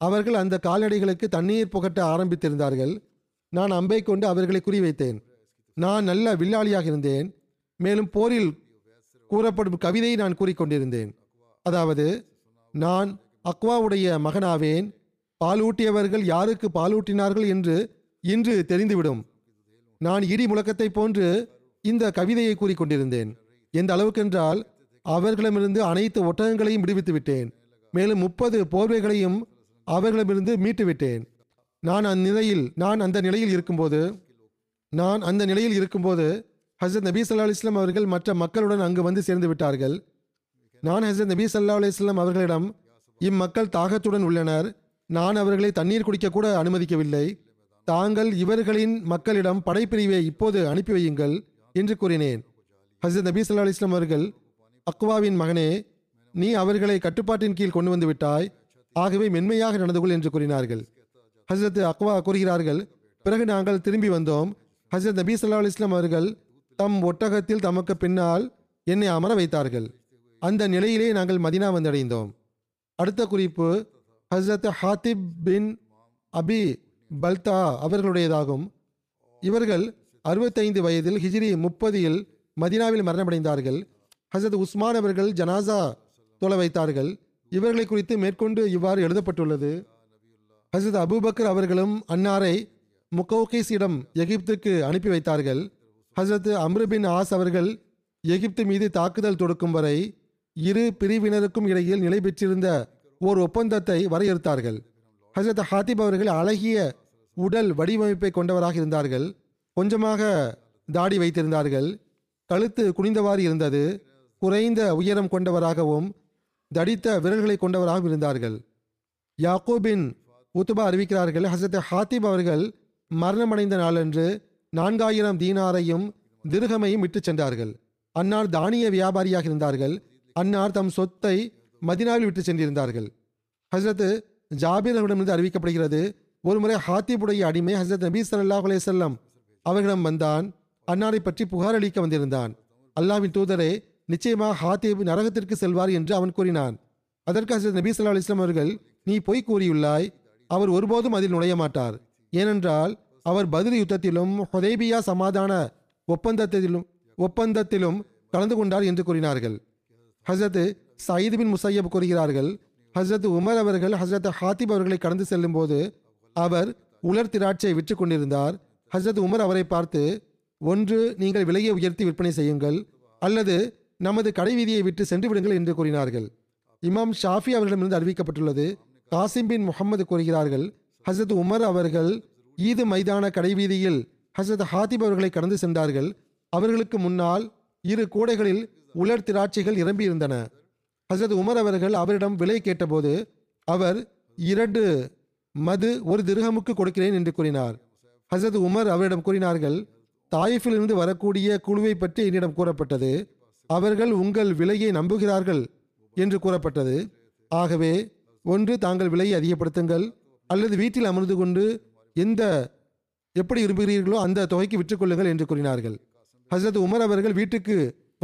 அவர்கள் அந்த கால்நடைகளுக்கு தண்ணீர் புகட்ட ஆரம்பித்திருந்தார்கள். நான் அம்பை கொண்டு அவர்களை குறிவைத்தேன். நான் நல்ல வில்லாளியாக இருந்தேன். மேலும் போரில் கூறப்படும் கவிதையை நான் கூறிக்கொண்டிருந்தேன். அதாவது, நான் அக்வாவுடைய மகனாவேன். பாலூட்டியவர்கள் யாருக்கு பாலூட்டினார்கள் என்று இன்று தெரிந்துவிடும். நான் இடி முழக்கத்தை போன்று இந்த கவிதையை கூறிக்கொண்டிருந்தேன். எந்த அளவுக்கென்றால் அவர்களிடமிருந்து அனைத்து ஒட்டகங்களையும் விடுவித்து விட்டேன். மேலும் 30 போர்வைகளையும் அவர்களிடமிருந்து மீட்டு விட்டேன். நான் அந்த நிலையில் இருக்கும்போது ஹசரத் நபி ஸல்லல்லாஹு அலைஹி வஸல்லம் அவர்கள் மற்ற மக்களுடன் அங்கு வந்து சேர்ந்து விட்டார்கள். நான் ஹசரத் நபி ஸல்லல்லாஹு அலைஹி வஸல்லம் அவர்களிடம், இம்மக்கள் தாகத்துடன் உள்ளனர், நான் அவர்களை தண்ணீர் குடிக்க கூட அனுமதிக்கவில்லை, தாங்கள் இவர்களின் மக்களிடம் படைப்பிரிவை இப்போது அனுப்பி வையுங்கள் என்று கூறினேன். ஹசரத் நபி ஸல்லல்லாஹு அலைஹி வஸல்லம் அவர்கள், அக்வாவின் மகனே, நீ அவர்களை கட்டுப்பாட்டின் கீழ் கொண்டு வந்து விட்டாய், ஆகவே மென்மையாக நடந்து கொள் என்று கூறினார்கள். ஹசரத் அக்வா கூறுகிறார்கள், பிறகு நாங்கள் திரும்பி வந்தோம். ஹசரத் நபி ஸல்லல்லாஹு அலைஹி வஸல்லம் அவர்கள் தம் ஒட்டகத்தில் தமக்கு பின்னால் என்னை அமர வைத்தார்கள். அந்த நிலையிலே நாங்கள் மதினா வந்தடைந்தோம். அடுத்த குறிப்பு ஹசரத் ஹாத்திப் பின் அபி பல்தா அவர்களுடையதாகும். இவர்கள் 65 வயதில் ஹிஜ்ரி 30 மதினாவில் மரணமடைந்தார்கள். ஹசரத் உஸ்மான் அவர்கள் ஜனாசா தொலை வைத்தார்கள். இவர்களை குறித்து மேற்கொண்டு இவ்வாறு எழுதப்பட்டுள்ளது. ஹசரத் அபூபக்கர் அவர்களும் அன்னாரை முகௌகிஸிடம் எகிப்துக்கு அனுப்பி வைத்தார்கள். ஹசரத் அம்ரு பின் ஆஸ் அவர்கள் எகிப்து மீது தாக்குதல் தொடுக்கும் வரை இரு பிரிவினருக்கும் இடையில் நிலை பெற்றிருந்த ஓர் ஒப்பந்தத்தை வரையறுத்தார்கள். ஹசரத் ஹாத்திப் அவர்கள் அழகிய உடல் வடிவமைப்பை கொண்டவராக இருந்தார்கள். கொஞ்சமாக தாடி வைத்திருந்தார்கள். கழுத்து குனிந்தவாறு இருந்தது. குறைந்த உயரம் கொண்டவராகவும் தடித்த விரல்களை கொண்டவராகவும் இருந்தார்கள். யாக்கூபின் உத்துபா அறிவிக்கிறார்கள், ஹசரத் ஹாத்திப் அவர்கள் மரணமடைந்த நாளன்று 4000 திர்ஹமையும் விட்டு சென்றார்கள். அன்னார் தானிய வியாபாரியாக இருந்தார்கள். அன்னார் தம் சொத்தை மதினாவில் விட்டு சென்றிருந்தார்கள். ஹசரத் ஜாபீர் அவர்களிடமிருந்து அறிவிக்கப்படுகிறது, ஒருமுறை ஹாத்திபுடைய அடிமை ஹசரத் நபி ஸல்லல்லாஹு அலைஹி வஸல்லம் அவர்களிடம் வந்தான். அன்னாரை பற்றி புகார் அளிக்க வந்திருந்தான். அல்லாஹ்வின் தூதரே, நிச்சயமாக ஹாத்திப் நரகத்திற்கு செல்வார் என்று அவன் கூறினான். அதற்கு ஹசரத் நபி ஸல்லல்லாஹு அலைஹி வஸல்லம் அவர்கள், நீ பொய் கூறியுள்ளாய், அவர் ஒருபோதும் அதில் நுழைய மாட்டார். ஏனென்றால் அவர் பத்ர் யுத்தத்திலும் ஹுதைபியா சமாதான ஒப்பந்தத்திலும் கலந்து கொண்டார் என்று கூறினார்கள். ஹசரத் சயீத் பின் முசையப் கூறுகிறார்கள், ஹசரத் உமர் அவர்கள் ஹசரத் ஹாத்திப் அவர்களை கடந்து செல்லும் போது அவர் உலர் திராட்சை விற்று கொண்டிருந்தார். ஹசரத் உமர் அவரை பார்த்து, ஒன்று நீங்கள் விலையை உயர்த்தி விற்பனை செய்யுங்கள், அல்லது நமது கடை வீதியை விட்டு சென்று விடுங்கள் என்று கூறினார்கள். இமாம் ஷாஃபி அவர்களிடமிருந்து அறிவிக்கப்பட்டுள்ளது, காசிம் பின் முகமது கூறுகிறார்கள், ஹசரத் உமர் அவர்கள் ஈது மைதான கடைவீதியில் ஹசரத் ஹாத்திப் அவர்களை கடந்து சென்றார்கள். அவர்களுக்கு முன்னால் இரு கூடைகளில் உலர் திராட்சைகள் நிரம்பி இருந்தன. ஹசரத் உமர் அவர்கள் அவரிடம் விலை கேட்டபோது அவர் 2 ஒரு திர்ஹமுக்கு கொடுக்கிறேன் என்று கூறினார். ஹசரத் உமர் அவரிடம் கூறினார்கள், தாயிஃபிலிருந்து வரக்கூடிய குழுவை பற்றி என்னிடம் கூறப்பட்டது, அவர்கள் உங்கள் விலையை நம்புகிறார்கள் என்று கூறப்பட்டது. ஆகவே ஒன்று தாங்கள் விலையை அதிகப்படுத்துங்கள், அல்லது வீட்டில் அமர்ந்து கொண்டு எப்படி விரும்புகிறீர்களோ அந்த தொகைக்கு விற்றுக்கொள்ளுங்கள் என்று கூறினார்கள். ஹசரத் உமர் அவர்கள் வீட்டுக்கு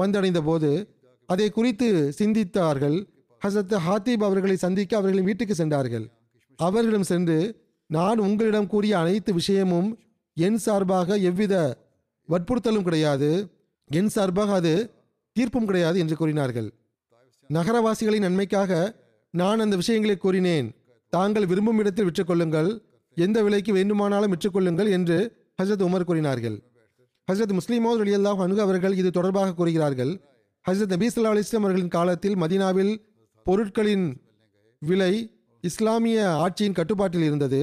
வந்தடைந்த போது அதை குறித்து சிந்தித்தார்கள். ஹசரத் ஹாத்திப் அவர்களை சந்திக்க அவர்களின் வீட்டுக்கு சென்றார்கள். அவர்களிடம் சென்று, நான் உங்களிடம் கூறிய அனைத்து விஷயமும் என் சார்பாக எவ்வித வற்புறுத்தலும் கிடையாது, என் சார்பாக அது தீர்ப்பும் கிடையாது என்று கூறினார்கள். நகரவாசிகளின் நன்மைக்காக நான் அந்த விஷயங்களை கூறினேன். தாங்கள் விரும்பும் இடத்தில் விற்றுக்கொள்ளுங்கள், எந்த விலைக்கு வேண்டுமானாலும் விற்றுக்கொள்ளுங்கள் என்று ஹசரத் உமர் கூறினார்கள். ஹசரத் முஸ்லிமோர் ரலியல்லாஹு அன்ஹு அவர்கள் இது தொடர்பாக கூறுகிறார்கள், ஹசரத் நபி ஸல்லல்லாஹு அலைஹி வஸல்லம் அவர்களின் காலத்தில் மதீனாவில் பொருட்களின் விலை இஸ்லாமிய ஆட்சியின் கட்டுப்பாட்டில் இருந்தது.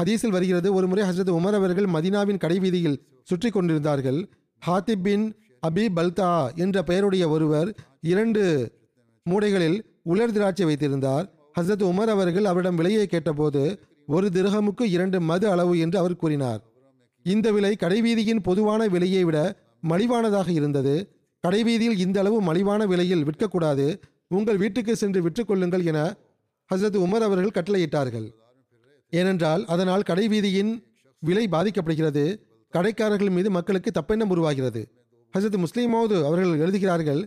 ஹதீஸில் வருகிறது, ஒருமுறை ஹசரத் உமர் அவர்கள் மதீனாவின் கடைவீதியில் சுற்றி கொண்டிருந்தார்கள். ஹாத்திப் பின் அபி பல்தா என்ற பெயருடைய ஒருவர் 2 உலர் திராட்சை வைத்திருந்தார். ஹசரத் உமர் அவர்கள் அவரிடம் விலையை கேட்டபோது 1 2 அளவு என்று அவர் கூறினார். இந்த விலை கடைவீதியின் பொதுவான விலையை விட மலிவானதாக இருந்தது. கடைவீதியில் இந்த அளவு மலிவான விலையில் விற்கக்கூடாது, உங்கள் வீட்டுக்கு சென்று விற்றுக்கொள்ளுங்கள் என ஹசரத் உமர் அவர்கள் கட்டளையிட்டார்கள். ஏனென்றால் அதனால் கடைவீதியின் விலை பாதிக்கப்படுகிறது, கடைக்காரர்கள் மீது மக்களுக்கு தப்பெண்ணம் உருவாகிறது. ஹசரத் முஸ்லிமோது அவர்கள் எழுதுகிறார்கள்,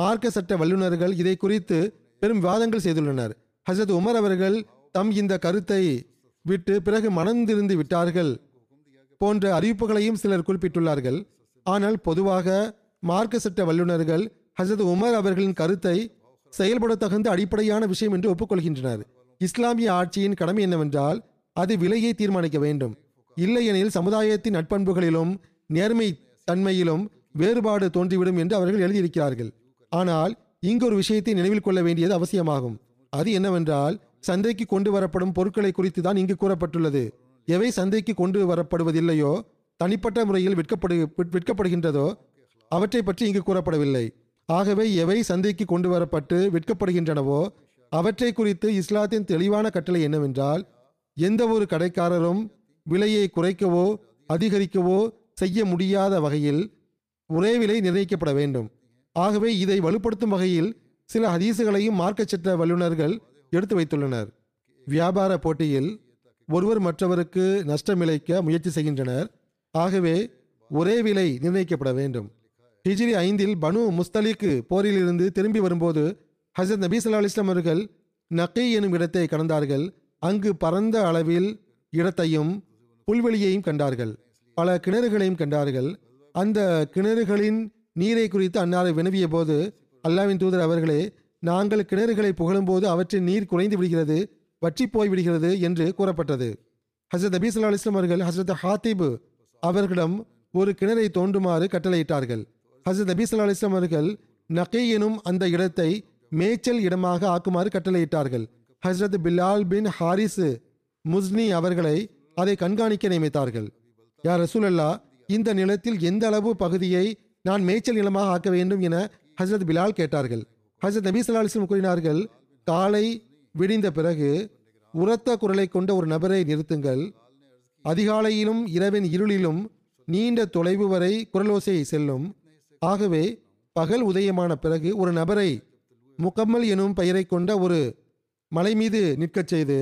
மார்க்க சட்ட வல்லுநர்கள் இதை குறித்து பெரும் விவாதங்கள் செய்துள்ளனர். ஹசரத் உமர் அவர்கள் தம் இந்த கருத்தை விட்டு பிறகு மனந்திருந்து விட்டார்கள் போன்ற அறிவிப்புகளையும் சிலர் குறிப்பிட்டுள்ளார்கள். ஆனால் பொதுவாக மார்க்க சட்ட வல்லுநர்கள் ஹசரத் உமர் அவர்களின் கருத்தை செயல்பட தகுந்த அடிப்படையான விஷயம் என்று ஒப்புக்கொள்கின்றனர். இஸ்லாமிய ஆட்சியின் கடமை என்னவென்றால் அது விலையை தீர்மானிக்க வேண்டும். இல்லையெனில் சமுதாயத்தின் நட்பண்புகளிலும் நேர்மை தன்மையிலும் வேறுபாடு தோன்றிவிடும் என்று அவர்கள் எழுதியிருக்கிறார்கள். ஆனால் இங்கு ஒரு விஷயத்தை நினைவில் கொள்ள வேண்டியது அவசியமாகும். அது என்னவென்றால் சந்தைக்கு கொண்டு வரப்படும் பொருட்களை குறித்து தான் இங்கு கூறப்பட்டுள்ளது. எவை சந்தைக்கு கொண்டு வரப்படுவதில்லையோ, தனிப்பட்ட முறையில் விற்கப்படுகின்றதோ அவற்றை பற்றி இங்கு கூறப்படவில்லை. ஆகவே எவை சந்தைக்கு கொண்டு வரப்பட்டு விற்கப்படுகின்றனவோ அவற்றை குறித்து இஸ்லாத்தின் தெளிவான கட்டளை என்னவென்றால், எந்த ஒரு கடைக்காரரும் விலையை குறைக்கவோ அதிகரிக்கவோ செய்ய முடியாத வகையில் ஒரே விலை நிர்ணயிக்கப்பட வேண்டும். ஆகவே இதை வலுப்படுத்தும் வகையில் சில ஹதீசுகளையும் மார்க்கச் சட்ட வல்லுநர்கள் எடுத்து வைத்துள்ளனர். வியாபார போட்டியில் ஒருவர் மற்றவருக்கு நஷ்டம் இழைக்க முயற்சி செய்கின்றனர். ஆகவே ஒரே விலை நிர்ணயிக்கப்பட வேண்டும். ஹிஜ்ரி 5 பனு முஸ்தலிக்கு போரிலிருந்து திரும்பி வரும்போது ஹசரத் நபி ஸல்லல்லாஹு அலைஹி வஸல்லம் அவர்கள் நக்கை எனும் இடத்தை கடந்தார்கள். அங்கு பரந்த அளவில் இடத்தையும் புல்வெளியையும் கண்டார்கள், பல கிணறுகளையும் கண்டார்கள். அந்த கிணறுகளின் நீரை குறித்து அன்னாரை வினவிய போது, அல்லாஹ்வின் தூதர் அவர்களே, நாங்கள் கிணறுகளை புகழும்போது அவற்றின் நீர் குறைந்து விடுகிறது, வற்றி போய்விடுகிறது என்று கூறப்பட்டது. ஹசரத் நபி ஸல்லல்லாஹு அலைஹி வஸல்லம் அவர்கள் ஹசரத் ஹாத்திப் அவர்களிடம் ஒரு கிணறை தோண்டுமாறு கட்டளையிட்டார்கள். ஹசரத் நபி ஸல்லல்லாஹு அலைஹி வஸல்லம் அவர்கள் நக்கை எனும் அந்த இடத்தை மேய்ச்சல் இடமாக ஆக்குமாறு கட்டளையிட்டார்கள். ஹசரத் பிலால் பின் ஹாரிஸ் முஸ்னி அவர்களை அதை கண்காணிக்க நியமித்தார்கள். யா ரசூலல்லா, இந்த நிலத்தில் எந்த அளவு பகுதியை நான் மேய்ச்சல் நிலமாக ஆக்க வேண்டும் என ஹசரத் பிலால் கேட்டார்கள். ஹசரத் நபி ஸல்லல்லாஹு அலைஹி வஸல்லம் கூறினார்கள், காலை விடிந்த பிறகு உரத்த குரலை கொண்ட ஒரு நபரை நிறுத்துங்கள். அதிகாலையிலும் இரவின் இருளிலும் நீண்ட தொலைவு வரை குரலோசை செல்லும். ஆகவே பகல் உதயமான பிறகு ஒரு நபரை முகம்மல் எனும் பெயரை கொண்ட ஒரு மலை மீது நிற்கச் செய்து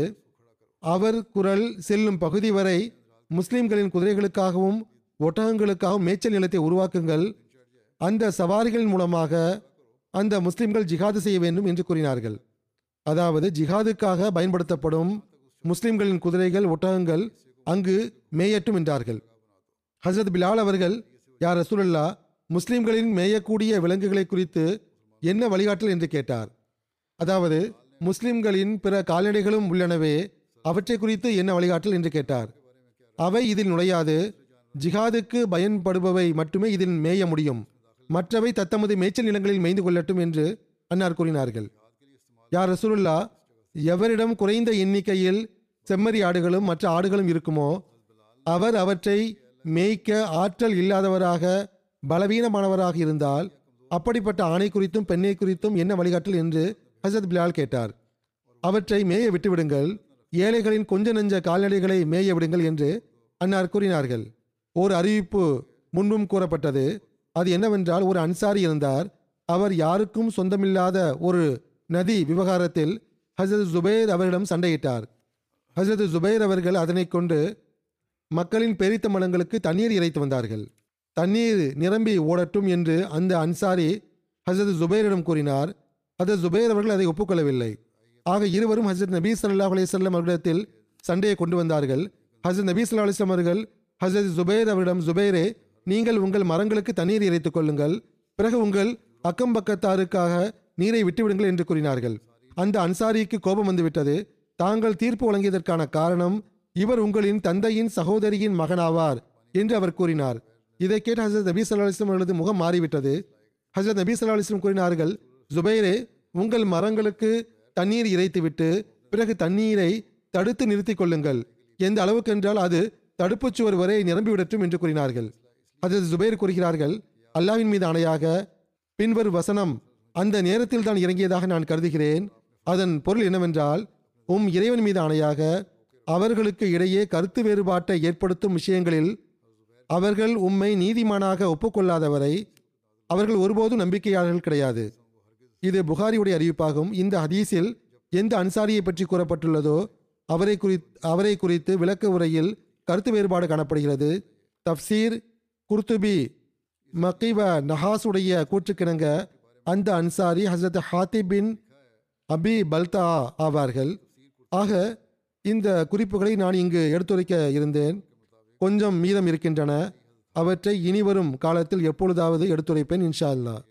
அவர் குரல் செல்லும் பகுதி வரை முஸ்லிம்களின் குதிரைகளுக்காகவும் ஒட்டகங்களுக்காகவும் மேய்ச்சல் நிலத்தை உருவாக்குங்கள். அந்த சவாரிகளின் மூலமாக அந்த முஸ்லிம்கள் ஜிஹாது செய்ய வேண்டும் என்று கூறினார்கள். அதாவது ஜிஹாதுக்காக பயன்படுத்தப்படும் முஸ்லிம்களின் குதிரைகள் ஒட்டகங்கள் அங்கு மேயட்டும் என்றார்கள். ஹசரத் பிலால் அவர்கள், யா ரசூலுல்லாஹ், முஸ்லிம்களின் மேயக்கூடிய விலங்குகளை குறித்து என்ன வழிகாட்டல் என்று கேட்டார். அதாவது முஸ்லிம்களின் பிற கால்நடைகளும் உள்ளனவே, அவற்றை குறித்து என்ன வழிகாட்டல் என்று கேட்டார். அவை இதில் நுழையாது. ஜிஹாதுக்கு பயன்படுபவை மட்டுமே இதில் மேய முடியும். மற்றவை தத்தமது மேய்ச்சல் நிலங்களில் மேய்ந்து கொள்ளட்டும் என்று அன்னார் கூறினார்கள். யா ரசூலுல்லாஹ், எவரிடம் குறைந்த எண்ணிக்கையில் செம்மறி ஆடுகளும் மற்ற ஆடுகளும் இருக்குமோ அவர் அவற்றை மேய்க்க ஆற்றல் இல்லாதவராக பலவீனமானவராக இருந்தால் அப்படிப்பட்ட ஆணை குறித்தும் பெண்ணை குறித்தும் என்ன வழிகாட்டல் என்று ஹசரத் பிலால் கேட்டார். அவற்றை மேய விட்டுவிடுங்கள், ஏழைகளின் கொஞ்ச நஞ்ச கால்நடைகளை மேய விடுங்கள் என்று அன்னார் கூறினார்கள். ஓர் அறிவிப்பு முன்பும் கூறப்பட்டது. அது என்னவென்றால், ஒரு அன்சாரி இருந்தார். அவர் யாருக்கும் சொந்தமில்லாத ஒரு நதி விவகாரத்தில் ஹசரத் ஜுபைர் அவரிடம் சண்டையிட்டார். ஹசரத் ஜுபைர் அவர்கள் அதனை கொண்டு மக்களின் பெரித்த மலங்களுக்கு தண்ணீர் இறைத்து வந்தார்கள். தண்ணீர் நிரம்பி ஓடட்டும் என்று அந்த அன்சாரி ஹசரத் ஜுபைரிடம் கூறினார். ஹசரத் ஜுபைர் அவர்கள் அதை ஒப்புக்கொள்ளவில்லை. ஆக இருவரும் ஹசரத் நபி ஸல்லல்லாஹு அலைஹி வஸல்லம் அவர்களிடத்தில் சண்டையை கொண்டு வந்தார்கள். ஹசரத் நபி ஸல்லல்லாஹு அலைஹி வஸல்லம் அவர்கள் ஹசரத் ஜுபைர் அவரிடம், ஜுபைரே, நீங்கள் உங்கள் மரங்களுக்கு தண்ணீர் இறைத்துக் கொள்ளுங்கள், பிறகு உங்கள் அக்கம்பக்கத்தாருக்காக நீரை விட்டுவிடுங்கள் என்று கூறினார்கள். அந்த அன்சாரிக்கு கோபம் வந்துவிட்டது. தாங்கள் தீர்ப்பு வழங்கியதற்கான காரணம் இவர் உங்களின் தந்தையின் சகோதரியின் மகனாவார் என்று அவர் கூறினார். இதை கேட்டு ஹசரத் நபி ஸல்லல்லாஹு அலைஹி வஸல்லம் அவர்களது முகம் மாறிவிட்டது. ஹசரத் நபி ஸல்லல்லாஹு அலைஹி வஸல்லம் கூறினார்கள், ஜுபைரே, உங்கள் மரங்களுக்கு தண்ணீர் இறைத்துவிட்டு பிறகு தண்ணீரை தடுத்து நிறுத்தி கொள்ளுங்கள். எந்த அளவுக்கு என்றால் அது தடுப்புச் சுவர் வரை நிரம்பிவிடட்டும் என்று கூறினார்கள். ஹசரத் ஜுபைர் கூறுகிறார்கள், அல்லாஹ்வின் மீது ஆணையாக, பின்வரும் வசனம் அந்த நேரத்தில் தான் இறங்கியதாக நான் கருதுகிறேன். அதன் பொருள் என்னவென்றால், உம் இறைவன் மீது ஆணையாக, அவர்களுக்கு இடையே கருத்து வேறுபாட்டை ஏற்படுத்தும் விஷயங்களில் அவர்கள் உம்மை நீதிமானாக ஒப்புக்கொள்ளாதவரை அவர்கள் ஒருபோதும் நம்பிக்கையாளர்கள் கிடையாது. இது புகாரியுடைய அறிவிப்பாகும். இந்த ஹதீஸில் எந்த அன்சாரியை பற்றி கூறப்பட்டுள்ளதோ அவரை குறித்து விளக்க உரையில் கருத்து வேறுபாடு காணப்படுகிறது. தப்சீர் குர்துபி மகீவ நஹாசுடைய கூற்றுக்கிணங்க அந்த அன்சாரி ஹசரத் ஹாத்திப் பின் அபி பல்தா ஆவார்கள். ஆக இந்த குறிப்புகளை நான் இங்கு எடுத்துரைக்க இருந்தேன். கொஞ்சம் மீதம் இருக்கின்றன. அவற்றை இனிவரும் காலத்தில் எப்பொழுதாவது எடுத்துரைப்பேன், இன்ஷா அல்லாஹ்.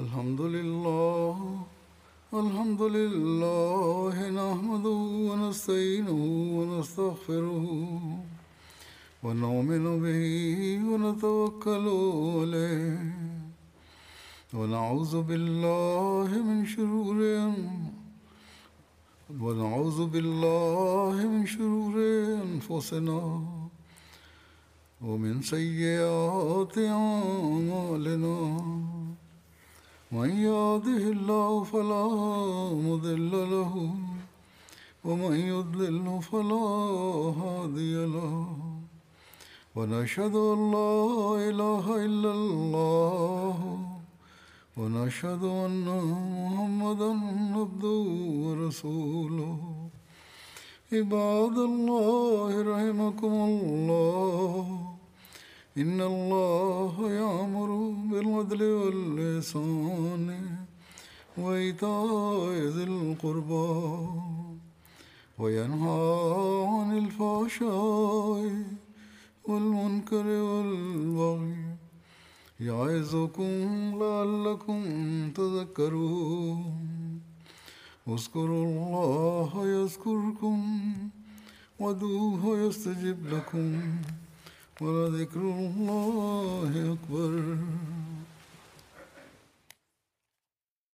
அல்ஹம்துலில்லாஹ் அல்ஹம்துலில்லாஹ் நஹ்மதுஹு வ நஸ்தஈனுஹு வ நஸ்தக்ஃபிருஹு ونؤمن به ونتوكل عليه ونعوذ بالله من شرور أنفسنا ومن سيئات أعمالنا من يهده الله فلا مضل له ومن يضلله فلا هادي له ونشهد أن لا إله إلا الله ونشهد أن محمدا عبده ورسوله عباد الله رحمكم الله إن الله يأمر بالعدل والإحسان وإيتاء ذي القربى وينهى عن الفحشاء والمنكر والبغي يعظكم لعلكم تذكرون اذكروا الله يذكركم وادعوه يستجب لكم ولذكر الله أكبر.